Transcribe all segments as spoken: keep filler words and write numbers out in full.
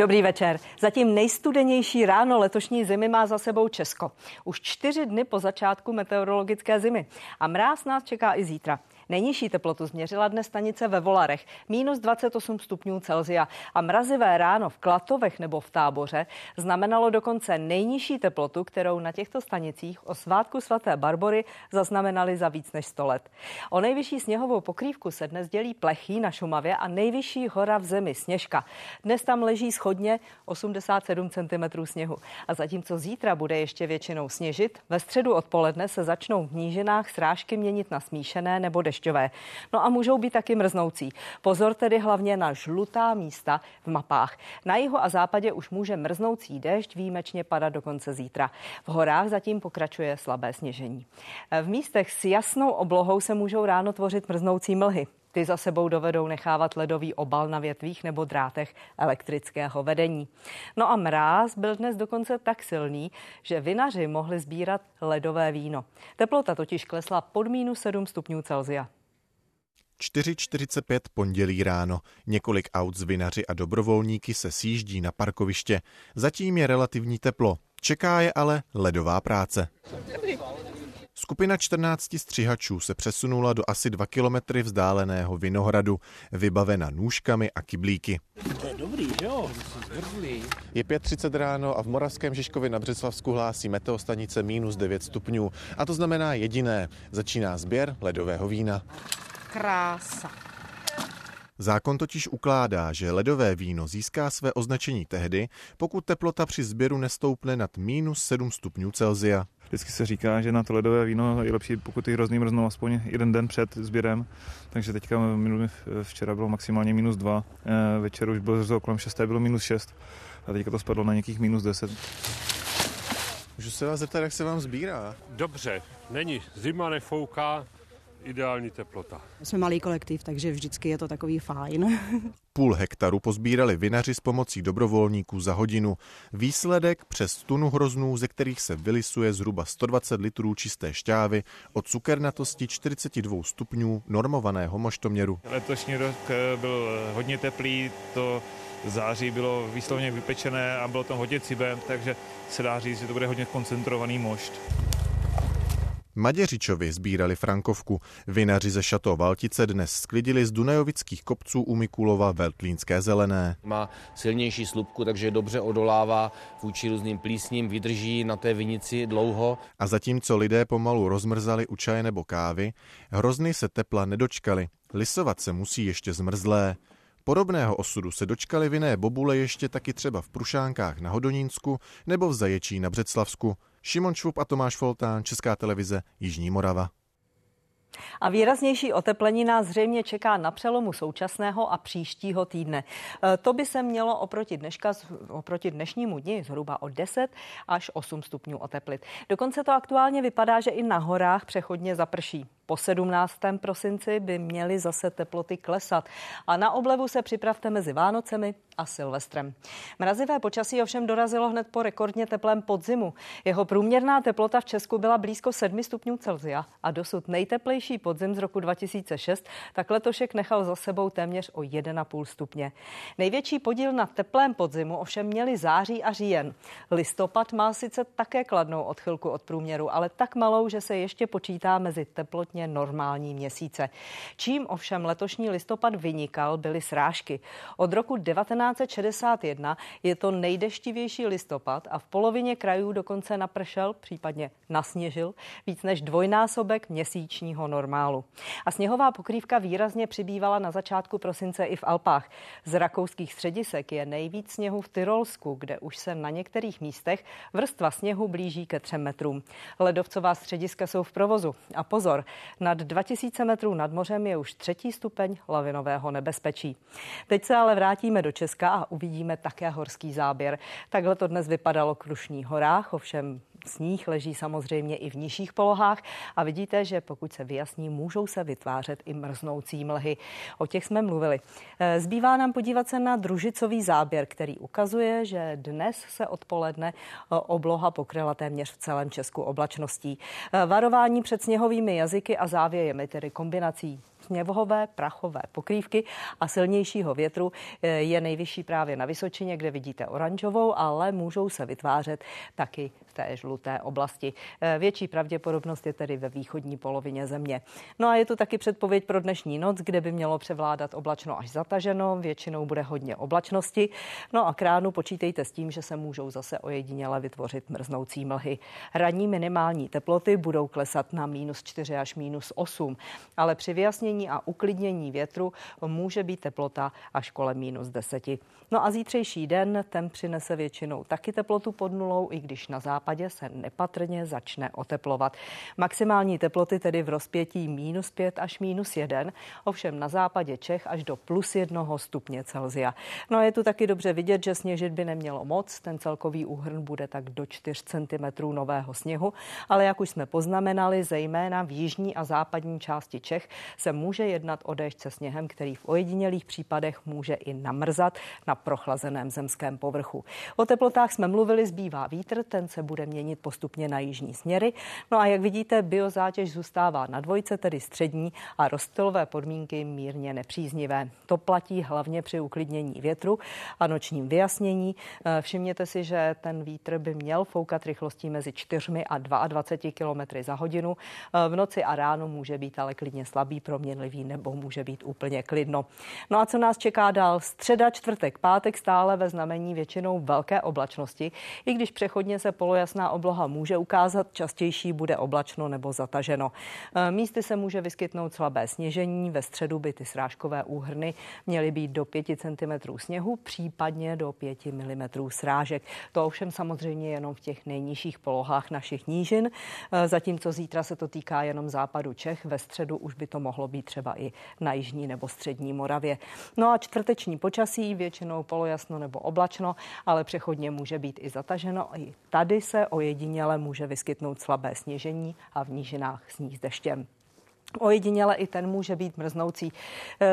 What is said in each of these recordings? Dobrý večer. Zatím nejstudenější ráno letošní zimy má za sebou Česko. Už čtyři dny po začátku meteorologické zimy. A mráz nás čeká i zítra. Nejnižší teplotu změřila dnes stanice ve Volarech, minus dvacet osm stupňů Celsia. A mrazivé ráno v Klatovech nebo v Táboře znamenalo dokonce nejnižší teplotu, kterou na těchto stanicích o svátku svaté Barbory zaznamenali za víc než sto let. O nejvyšší sněhovou pokrývku se dnes dělí plechý na Šumavě a nejvyšší hora v zemi, Sněžka. Dnes tam leží schodně osmdesát sedm centimetrů sněhu. A zatímco zítra bude ještě většinou sněžit, ve středu odpoledne se začnou v nížinách srážky měnit na smíšené nebo dešťové. No a můžou být taky mrznoucí. Pozor tedy hlavně na žlutá místa v mapách. Na jihu a západě už může mrznoucí déšť výjimečně padat do konce zítra. V horách zatím pokračuje slabé sněžení. V místech s jasnou oblohou se můžou ráno tvořit mrznoucí mlhy. Ty za sebou dovedou nechávat ledový obal na větvích nebo drátech elektrického vedení. No a mráz byl dnes dokonce tak silný, že vinaři mohli sbírat ledové víno. Teplota totiž klesla pod minus sedm stupňů Celsia. čtyři čtyřicet pět pondělí ráno. Několik aut z vinaři a dobrovolníky se sjíždí na parkoviště. Zatím je relativní teplo. Čeká je ale ledová práce. Dobrý. Skupina čtrnácti střihačů se přesunula do asi dva kilometry vzdáleného vinohradu, vybavena nůžkami a kyblíky. To je dobrý, jo? Je pět třicet ráno a v Moravském Žižkově na Břeclavsku hlásí meteostanice minus devět stupňů. A to znamená jediné. Začíná sběr ledového vína. Krása. Zákon totiž ukládá, že ledové víno získá své označení tehdy, pokud teplota při sběru nestoupne nad minus sedm stupňů Celsia. Vždycky se říká, že na to ledové víno je lepší, pokud ty hrozný mrznou aspoň jeden den před sběrem. Takže teďka minulý, včera bylo maximálně minus dva, večer už bylo kolem šest, bylo minus šest a teďka to spadlo na nějakých minus deset. Můžu se vás zeptat, jak se vám sbírá? Dobře, není zima, nefouká. Ideální teplota. Jsme malý kolektiv, takže vždycky je to takový fajn. Půl hektaru pozbírali vinaři s pomocí dobrovolníků za hodinu. Výsledek přes tunu hroznů, ze kterých se vylisuje zhruba sto dvacet litrů čisté šťávy od cukernatosti čtyřicet dva stupňů normovaného moštoměru. Letošní rok byl hodně teplý, to září bylo výslovně vypečené a bylo tam hodně cibe, takže se dá říct, že to bude hodně koncentrovaný mošt. Maděřičovi sbírali frankovku. Vinaři ze Chateau Valtice dnes sklidili z Dunajovických kopců u Mikulova veltlínské zelené. Má silnější slupku, takže dobře odolává vůči různým plísním, vydrží na té vinici dlouho. A zatímco lidé pomalu rozmrzali u čaje nebo kávy, hrozny se tepla nedočkali. Lisovat se musí ještě zmrzlé. Podobného osudu se dočkali vinné bobule ještě taky třeba v Prušánkách na Hodonínsku nebo v Zaječí na Břeclavsku. Šimon Švup a Tomáš Foltán, Česká televize, Jižní Morava. A výraznější oteplení nás zřejmě čeká na přelomu současného a příštího týdne. To by se mělo oproti, dneška, oproti dnešnímu dni zhruba o deset až osm stupňů oteplit. Dokonce to aktuálně vypadá, že i na horách přechodně zaprší. Po sedmnáctém prosinci by měly zase teploty klesat. A na oblevu se připravte mezi Vánocemi a Silvestrem. Mrazivé počasí ovšem dorazilo hned po rekordně teplém podzimu. Jeho průměrná teplota v Česku byla blízko sedm stupňů Celsia a dosud nejteplejší podzim z roku dva tisíce šest tak letošek nechal za sebou téměř o jedna celá pět stupně. Největší podíl na teplém podzimu ovšem měli září a říjen. Listopad má sice také kladnou odchylku od průměru, ale tak malou, že se ještě počítá mezi teplotně normální měsíce. Čím ovšem letošní listopad vynikal, byly srážky. Od roku devatenáct set šedesát jedna je to nejdeštivější listopad a v polovině krajů dokonce napršel, případně nasněžil, víc než dvojnásobek měsíčního normálu. A sněhová pokrývka výrazně přibývala na začátku prosince i v Alpách. Z rakouských středisek je nejvíc sněhu v Tyrolsku, kde už se na některých místech vrstva sněhu blíží ke třem metrům. Ledovcová střediska jsou v provozu. A pozor, nad dva tisíce metrů nad mořem je už třetí stupeň lavinového nebezpečí. Teď se ale vrátíme do Česka a uvidíme také horský záběr. Takhle to dnes vypadalo v Krušných horách, ovšem sníh leží samozřejmě i v nižších polohách a vidíte, že pokud se vyjasní, můžou se vytvářet i mrznoucí mlhy. O těch jsme mluvili. Zbývá nám podívat se na družicový záběr, který ukazuje, že dnes se odpoledne obloha pokryla téměř v celém Česku oblačností. Varování před sněhovými jazyky a závějemi, tedy kombinací sněhové prachové pokrývky a silnějšího větru je nejvyšší právě na Vysočině, kde vidíte oranžovou, ale můžou se vytvářet taky v té žluté oblasti. Větší pravděpodobnost je tedy ve východní polovině země. No a je tu taky předpověď pro dnešní noc, kde by mělo převládat oblačno až zataženo, většinou bude hodně oblačnosti. No a k ránu počítejte s tím, že se můžou zase ojediněle vytvořit mrznoucí mlhy. Ranní minimální teploty budou klesat na mínus čtyři až mínus osm, ale při vyjasnění a uklidnění větru může být teplota až kolem mínus deset. No a zítřejší den ten přinese většinou taky teplotu pod nulou, i když na západě se nepatrně začne oteplovat. Maximální teploty tedy v rozpětí mínus pět až mínus jeden, ovšem na západě Čech až do plus jednoho stupně Celsia. No a je tu taky dobře vidět, že sněžit by nemělo moc, ten celkový úhrn bude tak do čtyři centimetry nového sněhu, ale jak už jsme poznamenali, zejména v jižní a západní části Čech se může jednat o déšť se sněhem, který v ojedinělých případech může i namrzat na prochlazeném zemském povrchu. O teplotách jsme mluvili, zbývá vítr, ten se bude měnit postupně na jižní směry. No a jak vidíte, biozátěž zůstává na dvojce, tedy střední, a rozptylové podmínky mírně nepříznivé. To platí hlavně při uklidnění větru a nočním vyjasnění. Všimněte si, že ten vítr by měl foukat rychlostí mezi čtyřmi a dvaadvaceti kilometry za hodinu. V noci a ráno může být ale klidně slabý, proměnlivý nebo může být úplně klidno. No a co nás čeká dál? Středa, čtvrtek, pátek stále ve znamení většinou velké oblačnosti. I když přechodně se polojasná obloha může ukázat, častější bude oblačno nebo zataženo. Místy se může vyskytnout slabé sněžení, ve středu by ty srážkové úhrny měly být do pěti centimetrů sněhu, případně do pěti milimetrů srážek. To ovšem samozřejmě jenom v těch nejnižších polohách našich nížin, zatímco zítra se to týká jenom západu Čech, ve středu už by to mohlo být třeba i na jižní nebo střední Moravě. No a čtvrteční počasí, většinou polojasno nebo oblačno, ale přechodně může být i zataženo. I tady se ojediněle může vyskytnout slabé sněžení a v nížinách sníh s deštěm. Ojediněle i ten může být mrznoucí,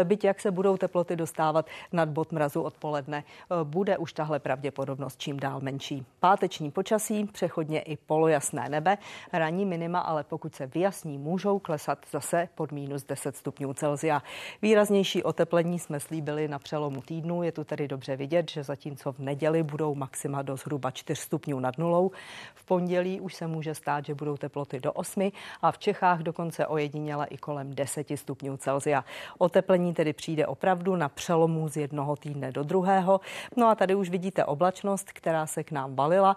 byť jak se budou teploty dostávat nad bod mrazu odpoledne, bude už tahle pravděpodobnost čím dál menší. Páteční počasí, přechodně i polojasné nebe, ranní minima, ale pokud se vyjasní, můžou klesat zase pod mínus deset stupňů Celsia. Výraznější oteplení jsme slíbili na přelomu týdnu, je tu tedy dobře vidět, že zatímco v neděli budou maxima do zhruba čtyř stupňů nad nulou, v pondělí už se může stát, že budou teploty do osmi a v Čechách dokonce ojediněle i kolem deseti stupňů Celsia. Oteplení tedy přijde opravdu na přelomu z jednoho týdne do druhého. No a tady už vidíte oblačnost, která se k nám balila.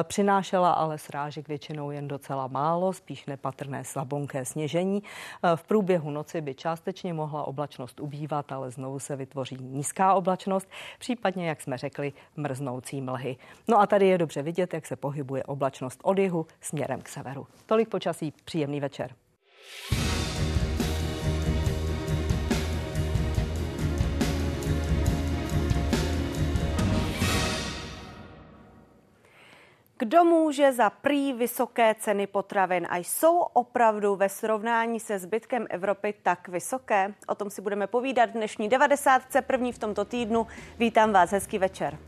E, přinášela ale srážek většinou jen docela málo, spíš nepatrné slabonké sněžení. E, v průběhu noci by částečně mohla oblačnost ubývat, ale znovu se vytvoří nízká oblačnost, případně, jak jsme řekli, mrznoucí mlhy. No a tady je dobře vidět, jak se pohybuje oblačnost od jihu směrem k severu. Tolik počasí, příjemný večer. Kdo může za prý vysoké ceny potravin a jsou opravdu ve srovnání se zbytkem Evropy tak vysoké? O tom si budeme povídat v dnešní devadesátce, první v tomto týdnu. Vítám vás, hezký večer.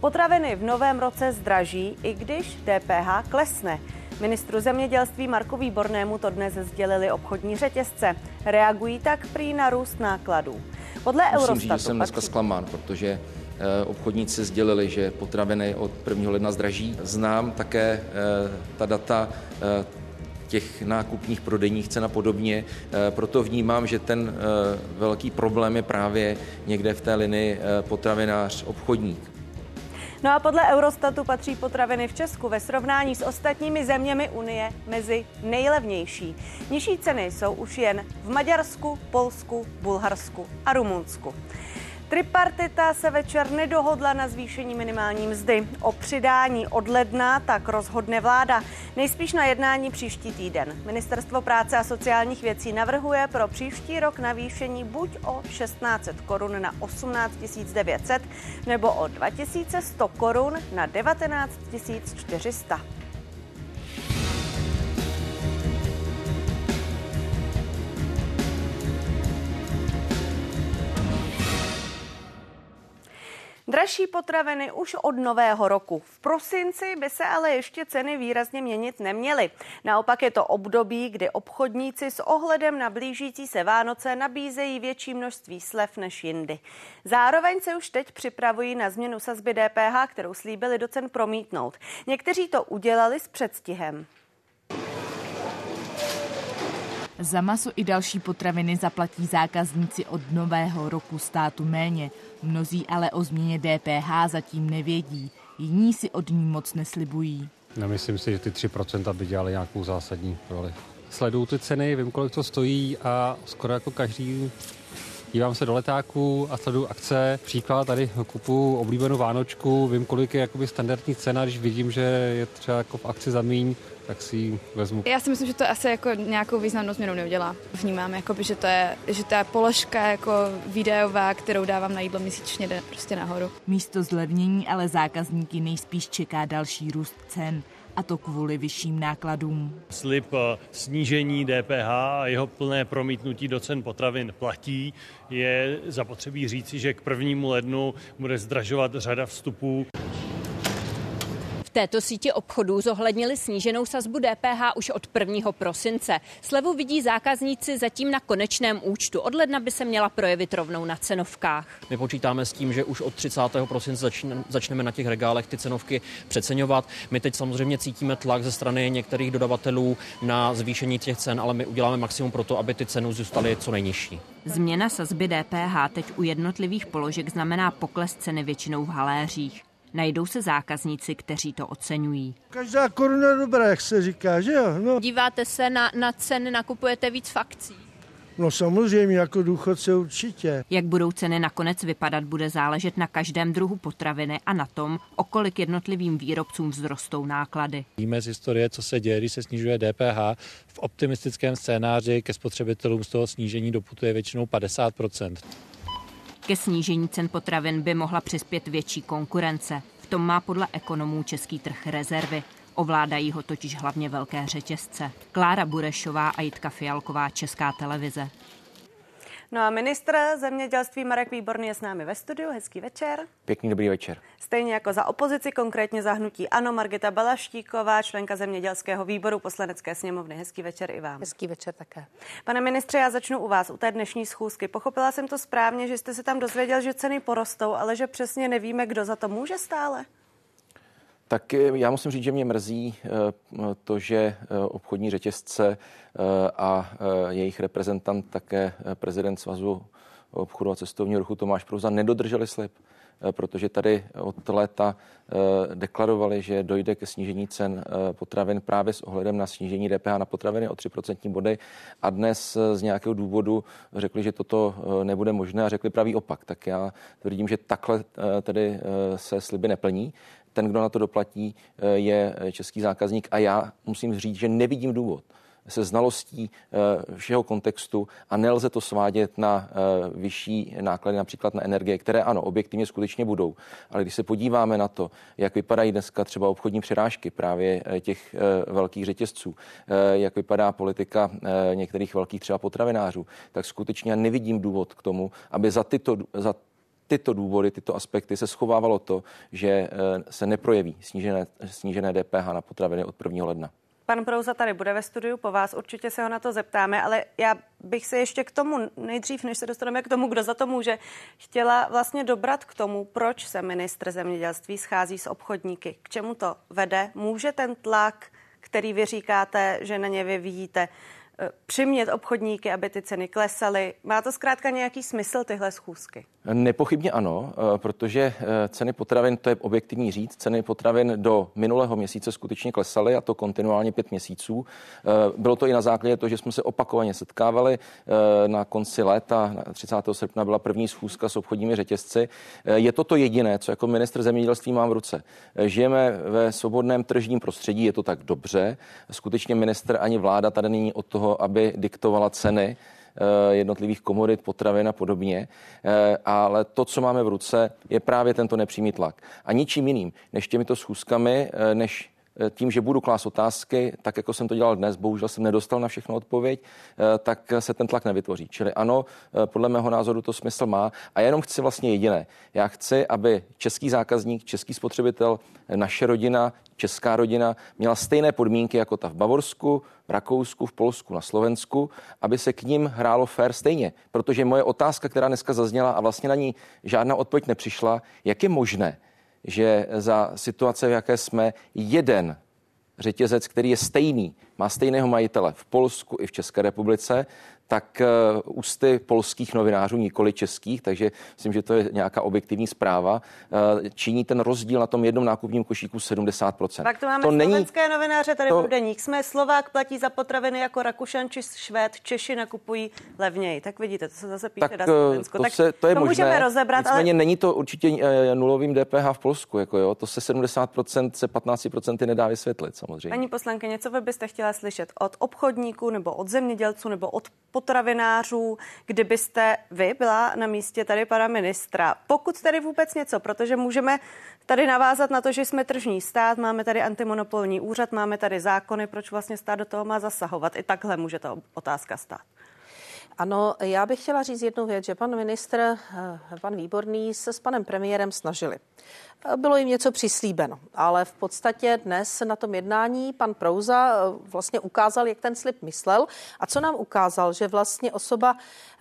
Potraviny v novém roce zdraží, i když D P H klesne. Ministru zemědělství Marku Výbornému to dnes sdělili obchodní řetězce. Reagují tak prý na růst nákladů. Podle Musím Eurostatu... Musím říct, že jsem dneska zklamán, protože... Obchodníci sdělili, že potraviny od prvního ledna zdraží. Znám také ta data těch nákupních prodejních cen a podobně. Proto vnímám, že ten velký problém je právě někde v té linii potravinář obchodník. No a podle Eurostatu patří potraviny v Česku ve srovnání s ostatními zeměmi Unie mezi nejlevnější. Nižší ceny jsou už jen v Maďarsku, Polsku, Bulharsku a Rumunsku. Tripartita se večer nedohodla na zvýšení minimální mzdy. O přidání od ledna tak rozhodne vláda. Nejspíš na jednání příští týden. Ministerstvo práce a sociálních věcí navrhuje pro příští rok navýšení buď o tisíc šest set korun na osmnáct tisíc devět set nebo o dva tisíce sto korun na devatenáct tisíc čtyři sta. Dražší potraviny už od nového roku. V prosinci by se ale ještě ceny výrazně měnit neměly. Naopak je to období, kdy obchodníci s ohledem na blížící se Vánoce nabízejí větší množství slev než jindy. Zároveň se už teď připravují na změnu sazby D P H, kterou slíbili do cen promítnout. Někteří to udělali s předstihem. Za maso i další potraviny zaplatí zákazníci od nového roku státu méně. Mnozí ale o změně D P H zatím nevědí. Jiní si od ní moc neslibují. Nemyslím si, že ty tři procenta by dělali nějakou zásadní roli. Sleduju ty ceny, vím, kolik to stojí a skoro jako každý dívám se do letáků a sleduju akce. Příklad, tady kupuju oblíbenou vánočku, vím, kolik je jakoby standardní cena, když vidím, že je třeba jako v akci za míň, tak si ji vezmu. Já si myslím, že to asi jako nějakou významnou změnu neudělá. Vnímám, jakoby, že to je, že ta položka jako výdajová, kterou dávám na jídlo měsíčně, jde prostě nahoru. Místo zlevnění ale zákazníky nejspíš čeká další růst cen. A to kvůli vyšším nákladům. Slib snížení D P H a jeho plné promítnutí do cen potravin platí. Je zapotřebí říci, že k prvnímu lednu bude zdražovat řada vstupů. V této síti obchodů zohlednili sníženou sazbu D P H už od prvního prosince. Slevu vidí zákazníci zatím na konečném účtu. Od ledna by se měla projevit rovnou na cenovkách. My počítáme s tím, že už od třicátého prosince začneme na těch regálech ty cenovky přeceňovat. My teď samozřejmě cítíme tlak ze strany některých dodavatelů na zvýšení těch cen, ale my uděláme maximum pro to, aby ty ceny zůstaly co nejnižší. Změna sazby D P H teď u jednotlivých položek znamená pokles ceny většinou v haléřích. Najdou se zákazníci, kteří to oceňují. Každá koruna dobrá, jak se říká, že jo? No. Díváte se na, na ceny, nakupujete víc v akcích? No samozřejmě, jako důchodce určitě. Jak budou ceny nakonec vypadat, bude záležet na každém druhu potraviny a na tom, o kolik jednotlivým výrobcům vzrostou náklady. Víme z historie, co se děje, když se snižuje D P H. V optimistickém scénáři ke spotřebitelům z toho snížení doputuje většinou padesát procent. Ke snížení cen potravin by mohla přispět větší konkurence. V tom má podle ekonomů český trh rezervy. Ovládají ho totiž hlavně velké řetězce. Klára Burešová a Jitka Fialková, Česká televize. No a ministr zemědělství Marek Výborný je s námi ve studiu. Hezký večer. Pěkný dobrý večer. Stejně jako za opozici, konkrétně za hnutí ANO, Margita Balaštíková, členka zemědělského výboru Poslanecké sněmovny. Hezký večer i vám. Hezký večer také. Pane ministře, já začnu u vás, u té dnešní schůzky. Pochopila jsem to správně, že jste se tam dozvěděl, že ceny porostou, ale že přesně nevíme, kdo za to může stále? Tak já musím říct, že mě mrzí to, že obchodní řetězce a jejich reprezentant, také prezident Svazu obchodu a cestovního ruchu Tomáš Prouza, nedodrželi slib, protože tady od léta deklarovali, že dojde ke snížení cen potravin právě s ohledem na snížení D P H na potraviny o tři procentní body a dnes z nějakého důvodu řekli, že toto nebude možné a řekli pravý opak. Tak já tvrdím, že takhle tedy se sliby neplní. Ten, kdo na to doplatí, je český zákazník a já musím říct, že nevidím důvod se znalostí všeho kontextu a nelze to svádět na vyšší náklady, například na energie, které ano, objektivně skutečně budou. Ale když se podíváme na to, jak vypadají dneska třeba obchodní přirážky právě těch velkých řetězců, jak vypadá politika některých velkých třeba potravinářů, tak skutečně nevidím důvod k tomu, aby za tyto za Tyto důvody, tyto aspekty se schovávalo to, že se neprojeví snížené, snížené D P H na potraviny od prvního ledna. Pan Prouza tady bude ve studiu po vás, určitě se ho na to zeptáme, ale já bych se ještě k tomu, nejdřív než se dostaneme k tomu, kdo za to může, chtěla vlastně dobrat k tomu, proč se ministr zemědělství schází s obchodníky. K čemu to vede? Může ten tlak, který vy říkáte, že na ně vyvíjíte, přimět obchodníky, aby ty ceny klesaly? Má to zkrátka nějaký smysl tyhle schůzky? Nepochybně ano, protože ceny potravin, to je objektivní říct, ceny potravin do minulého měsíce skutečně klesaly a to kontinuálně pět měsíců. Bylo to i na základě toho, že jsme se opakovaně setkávali. Na konci léta, třicátého srpna, byla první schůzka s obchodními řetězci. Je to to jediné, co jako ministr zemědělství mám v ruce. Žijeme ve svobodném tržním prostředí, je to tak dobře. Skutečně ministr ani vláda tady není od toho, aby diktovala ceny jednotlivých komodit, potravin a podobně, ale to, co máme v ruce, je právě tento nepřímý tlak. A ničím jiným, než těmito schůzkami, než tím, že budu klást otázky, tak jako jsem to dělal dnes, bohužel jsem nedostal na všechno odpověď, tak se ten tlak nevytvoří. Čili ano, podle mého názoru to smysl má. A jenom chci vlastně jediné. Já chci, aby český zákazník, český spotřebitel, naše rodina, česká rodina měla stejné podmínky jako ta v Bavorsku, v Rakousku, v Polsku, na Slovensku, aby se k ním hrálo fair stejně. Protože moje otázka, která dneska zazněla a vlastně na ní žádná odpověď nepřišla, jak je možné, že za situace, v jaké jsme, jeden řetězec, který je stejný, má stejného majitele v Polsku i v České republice, tak ústy polských novinářů, nikoli českých, takže myslím, že to je nějaká objektivní zpráva, činí ten rozdíl na tom jednom nákupním košíku sedmdesát procent. Tak to máme to slovenské není... novináře, tady to... bude ník. Jsme Slovák, platí za potraviny jako Rakušan či Švéd, Češi nakupují levněji. Tak vidíte, to se zase píše tak na Slovensko. To, tak se, to, je to možné, můžeme rozebrat, nicméně ale... není to určitě nulovým D P H v Polsku, jako jo, to se sedmdesát procent se patnáct procent nedá vysvětlit samozřejmě. Paní poslankyně, co vy byste chtěla slyšet od obchodníků nebo od zemědělců nebo od potravinářů, kdybyste vy byla na místě tady pana ministra? Pokud tady vůbec něco, protože můžeme tady navázat na to, že jsme tržní stát, máme tady antimonopolní úřad, máme tady zákony, proč vlastně stát do toho má zasahovat? I takhle může ta otázka stát. Ano, já bych chtěla říct jednu věc, že pan ministr, pan Výborný se s panem premiérem snažili. Bylo jim něco přislíbeno, ale v podstatě dnes na tom jednání pan Prouza vlastně ukázal, jak ten slib myslel a co nám ukázal, že vlastně osoba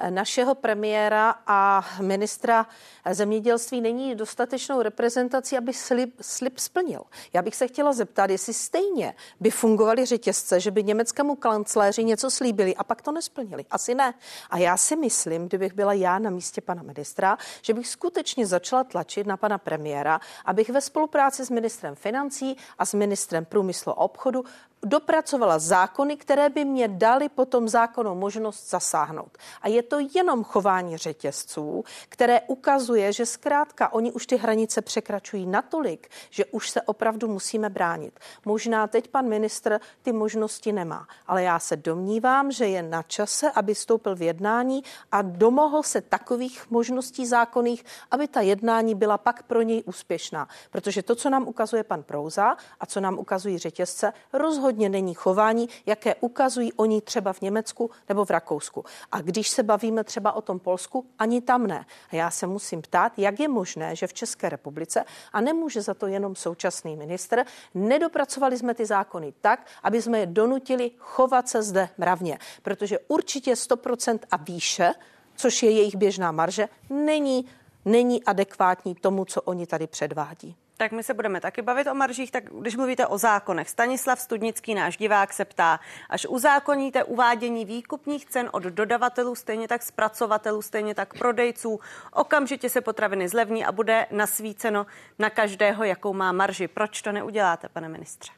našeho premiéra a ministra zemědělství není dostatečnou reprezentací, aby slib, slib splnil. Já bych se chtěla zeptat, jestli stejně by fungovaly řetězce, že by německému kancléři něco slíbili a pak to nesplnili. Asi ne. A já si myslím, kdybych byla já na místě pana ministra, že bych skutečně začala tlačit na pana premiéra, abych ve spolupráci s ministrem financí a s ministrem průmyslu a obchodu dopracovala zákony, které by mě daly potom zákonnou možnost zasáhnout. A je to jenom chování řetězců, které ukazuje, že zkrátka oni už ty hranice překračují natolik, že už se opravdu musíme bránit. Možná teď pan ministr ty možnosti nemá, ale já se domnívám, že je na čase, aby vstoupil v jednání a domohl se takových možností zákonných, aby ta jednání byla pak pro něj úspěšná. Protože to, co nám ukazuje pan Prouza a co nám ukazují řetězce, rozhodně hodně není chování, jaké ukazují oni třeba v Německu nebo v Rakousku. A když se bavíme třeba o tom Polsku, ani tam ne. A já se musím ptát, jak je možné, že v České republice, a nemůže za to jenom současný ministr, nedopracovali jsme ty zákony tak, aby jsme je donutili chovat se zde mravně. Protože určitě sto procent a výše, což je jejich běžná marže, není, není adekvátní tomu, co oni tady předvádí. Tak my se budeme taky bavit o maržích, tak když mluvíte o zákonech. Stanislav Studnický, náš divák, se ptá, až uzákoníte uvádění výkupních cen od dodavatelů, stejně tak zpracovatelů, stejně tak prodejců, okamžitě se potraviny zlevní a bude nasvíceno na každého, jakou má marži. Proč to neuděláte, pane ministře?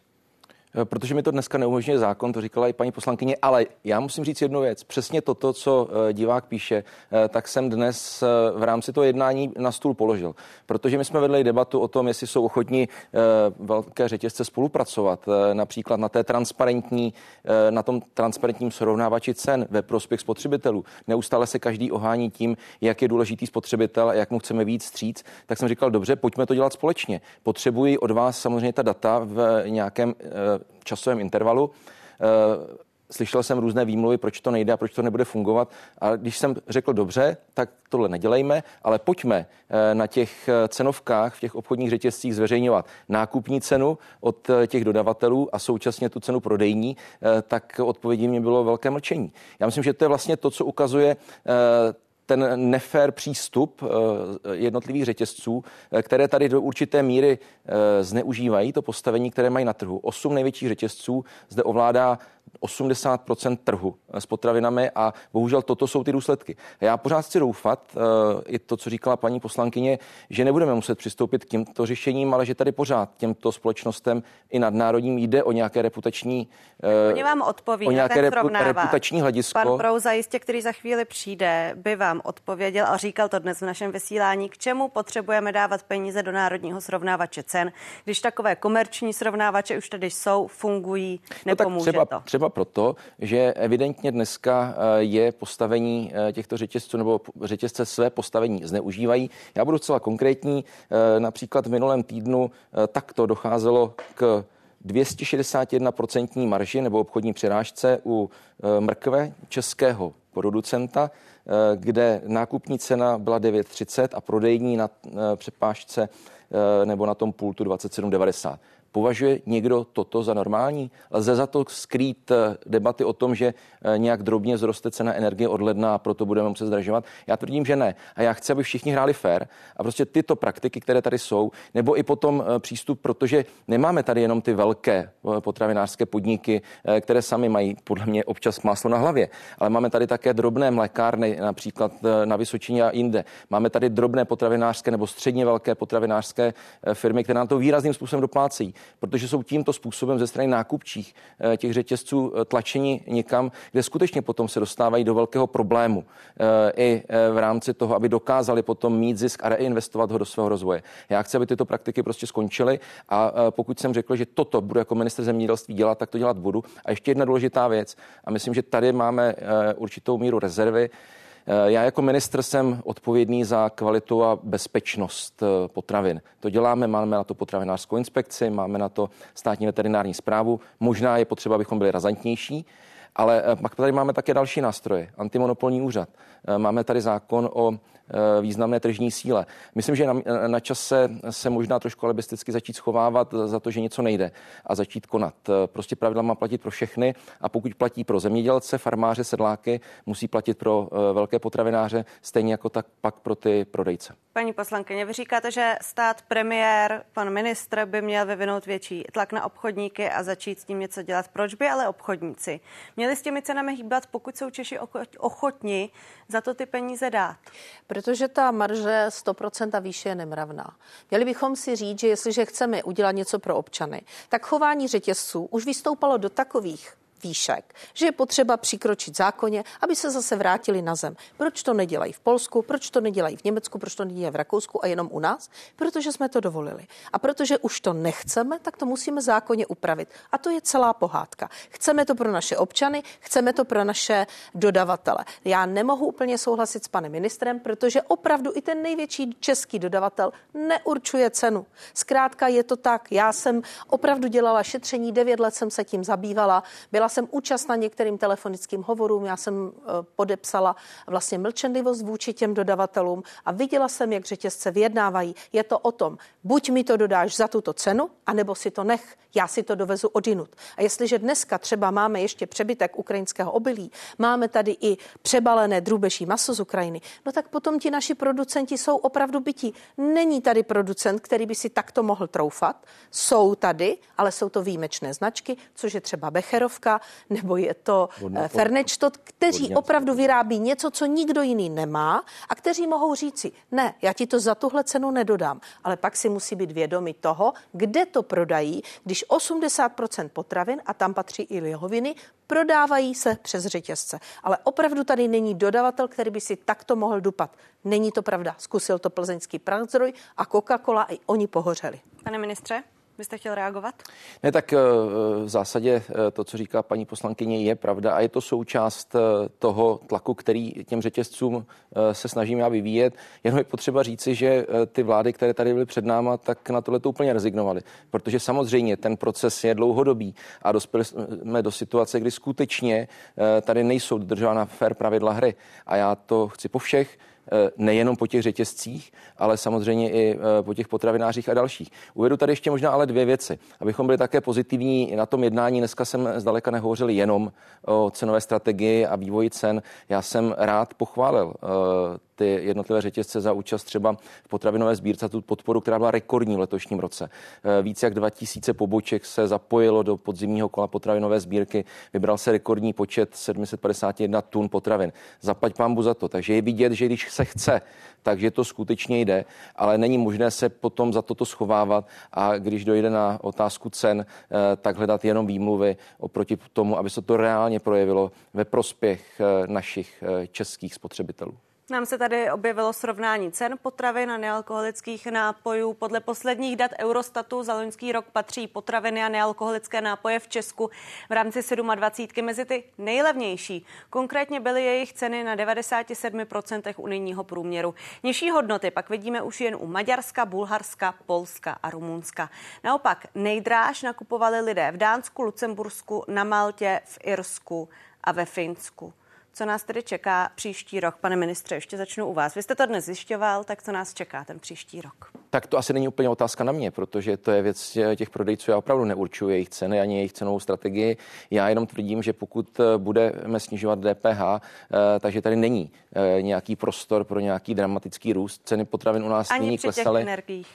Protože mi to dneska neumožňuje zákon, to říkala i paní poslankyně, ale já musím říct jednu věc. Přesně toto, co divák píše, tak jsem dnes v rámci toho jednání na stůl položil. Protože my jsme vedli debatu o tom, jestli jsou ochotní velké řetězce spolupracovat, například na té transparentní, na tom transparentním srovnávači cen ve prospěch spotřebitelů. Neustále se každý ohání tím, jak je důležitý spotřebitel a jak mu chceme víc vstříc. Tak jsem říkal, dobře, pojďme to dělat společně. Potřebuji od vás samozřejmě ta data v nějakém časovém intervalu. Slyšel jsem různé výmluvy, proč to nejde a proč to nebude fungovat. A když jsem řekl dobře, tak tohle nedělejme, ale pojďme na těch cenovkách v těch obchodních řetězcích zveřejňovat nákupní cenu od těch dodavatelů a současně tu cenu prodejní, tak odpovědí mě bylo velké mlčení. Já myslím, že to je vlastně to, co ukazuje ten nefér přístup jednotlivých řetězců, které tady do určité míry zneužívají to postavení, které mají na trhu. Osm největších řetězců zde ovládá osmdesát procent trhu s potravinami a bohužel toto jsou ty důsledky. Já pořád chci doufat, i to, co říkala paní poslankyně, že nebudeme muset přistoupit k těmto řešením, ale že tady pořád těmto společnostem i nadnárodním jde o nějaké reputační Oni vám odpoví, o nějaké ten repu, reputační hledisko. Pan Prouza jistě, který za chvíli přijde, by vám odpověděl a říkal to dnes v našem vysílání, k čemu potřebujeme dávat peníze do národního srovnávače cen, když takové komerční srovnávače už tady jsou, fungují, nepomůže no to. Třeba proto, že evidentně dneska je postavení těchto řetězců nebo řetězce své postavení zneužívají. Já budu celá konkrétní. Například v minulém týdnu takto docházelo k dvě stě šedesát jedna procentní marži nebo obchodní přirážce u mrkve českého producenta, kde nákupní cena byla devět třicet a prodejní na přepážce nebo na tom pultu dvacet sedm devadesát. Považuje někdo toto za normální? Lze za to skrýt debaty o tom, že nějak drobně zroste cena energie od ledna a proto budeme muset zdražovat? Já tvrdím, že ne. A já chci, aby všichni hráli fair a prostě tyto praktiky, které tady jsou, nebo i potom přístup, protože nemáme tady jenom ty velké potravinářské podniky, které sami mají podle mě občas máslo na hlavě, ale máme tady také drobné mlékárny, například na Vysočině a jinde. Máme tady drobné potravinářské nebo středně velké potravinářské firmy, které na to výrazným způsobem doplácejí, protože jsou tímto způsobem ze strany nákupčích těch řetězců tlačeni někam, kde skutečně potom se dostávají do velkého problému i v rámci toho, aby dokázali potom mít zisk a reinvestovat ho do svého rozvoje. Já chci, aby tyto praktiky prostě skončily, a pokud jsem řekl, že toto budu jako ministr zemědělství dělat, tak to dělat budu. A ještě jedna důležitá věc, a myslím, že tady máme určitou míru rezervy. Já jako ministr jsem odpovědný za kvalitu a bezpečnost potravin. To děláme, máme na to potravinářskou inspekci, máme na to státní veterinární správu. Možná je potřeba, abychom byli razantnější, ale pak tady máme také další nástroje. Antimonopolní úřad. Máme tady zákon o významné tržní síle. Myslím, že na, na čase se možná trošku alibisticky začít schovávat za to, že něco nejde, a začít konat. Prostě pravidla má platit pro všechny, a pokud platí pro zemědělce, farmáře, sedláky, musí platit pro velké potravináře, stejně jako tak pak pro ty prodejce. Paní poslankyně, vy říkáte, že stát, premiér, pan ministr by měl vyvinout větší tlak na obchodníky a začít s tím něco dělat. Proč by ale obchodníci měli s těmi cenami hýbat, pokud jsou Češi ochotní za to ty peníze dát? Protože ta marže sto procent a výše je nemravná. Měli bychom si říct, že jestliže chceme udělat něco pro občany, tak chování řetězců už vystoupalo do takových výšek, že je potřeba přikročit zákoně, aby se zase vrátili na zem. Proč to nedělají v Polsku, proč to nedělají v Německu, proč to nedělají v Rakousku a jenom u nás? Protože jsme to dovolili. A protože už to nechceme, tak to musíme zákonně upravit. A to je celá pohádka. Chceme to pro naše občany, chceme to pro naše dodavatele. Já nemohu úplně souhlasit s panem ministrem, protože opravdu i ten největší český dodavatel neurčuje cenu. Zkrátka je to tak. Já jsem opravdu dělala šetření, devět let jsem se tím zabývala, byla jsem účastna některým telefonickým hovorům, já jsem podepsala vlastně mlčenlivost vůči těm dodavatelům a viděla jsem, jak řetězce vyjednávají. Je to o tom, buď mi to dodáš za tuto cenu, anebo si to nech, já si to dovezu odinut. A jestliže dneska třeba máme ještě přebytek ukrajinského obilí, máme tady i přebalené drůbeží maso z Ukrajiny, no tak potom ti naši producenti jsou opravdu bití. Není tady producent, který by si takto mohl troufat. Jsou tady, ale jsou to výjimečné značky, což je třeba Becherovka, nebo je to Fernečtot, kteří opravdu vyrábí něco, co nikdo jiný nemá, a kteří mohou říci, ne, já ti to za tuhle cenu nedodám, ale pak si musí být vědomi toho, kde to prodají, když osmdesát procent potravin, a tam patří i lihoviny, prodávají se přes řetězce. Ale opravdu tady není dodavatel, který by si takto mohl dupat. Není to pravda. Zkusil to plzeňský Prazdroj a Coca-Cola, i oni pohořeli. Pane ministře, byste chtěl reagovat? Ne, tak v zásadě to, co říká paní poslankyně, je pravda, a je to součást toho tlaku, který těm řetězcům se snažíme vyvíjet. Jenom je potřeba říci, že ty vlády, které tady byly před náma, tak na tohle to úplně rezignovaly, protože samozřejmě ten proces je dlouhodobý a dospěli jsme do situace, kdy skutečně tady nejsou dodržována fair pravidla hry, a já to chci po všech, nejenom po těch řetězcích, ale samozřejmě i po těch potravinářích a dalších. Uvedu tady ještě možná ale dvě věci, abychom byli také pozitivní na tom jednání. Dneska jsem zdaleka nehovořil jenom o cenové strategii a vývoji cen. Já jsem rád pochválil ty jednotlivé řetězce za účast třeba v potravinové sbírce, tu podporu, která byla rekordní v letošním roce. Více jak dva tisíce poboček se zapojilo do podzimního kola potravinové sbírky. Vybral se rekordní počet sedm set padesát jedna tun potravin. Zaplať pánbu za to. Takže je vidět, že když se chce, takže to skutečně jde, ale není možné se potom za toto schovávat, a když dojde na otázku cen, tak hledat jenom výmluvy oproti tomu, aby se to reálně projevilo ve prospěch našich českých spotřebitelů. Nám se tady objevilo srovnání cen potravin a nealkoholických nápojů. Podle posledních dat Eurostatu za loňský rok patří potraviny a nealkoholické nápoje v Česku v rámci dvacítky sedm mezi ty nejlevnější. Konkrétně byly jejich ceny na devadesát sedm procent unijního průměru. Nižší hodnoty pak vidíme už jen u Maďarska, Bulharska, Polska a Rumunska. Naopak nejdráž nakupovali lidé v Dánsku, Lucembursku, na Maltě, v Irsku a ve Finsku. Co nás tedy čeká příští rok? Pane ministře, ještě začnu u vás. Vy jste to dnes zjišťoval, tak co nás čeká ten příští rok? Tak to asi není úplně otázka na mě, protože to je věc těch prodejců. Já opravdu neurčuji jejich ceny ani jejich cenovou strategii. Já jenom tvrdím, že pokud budeme snižovat D P H, takže tady není nějaký prostor pro nějaký dramatický růst. Ceny potravin u nás ani nyní při klesaly. Těch energiích.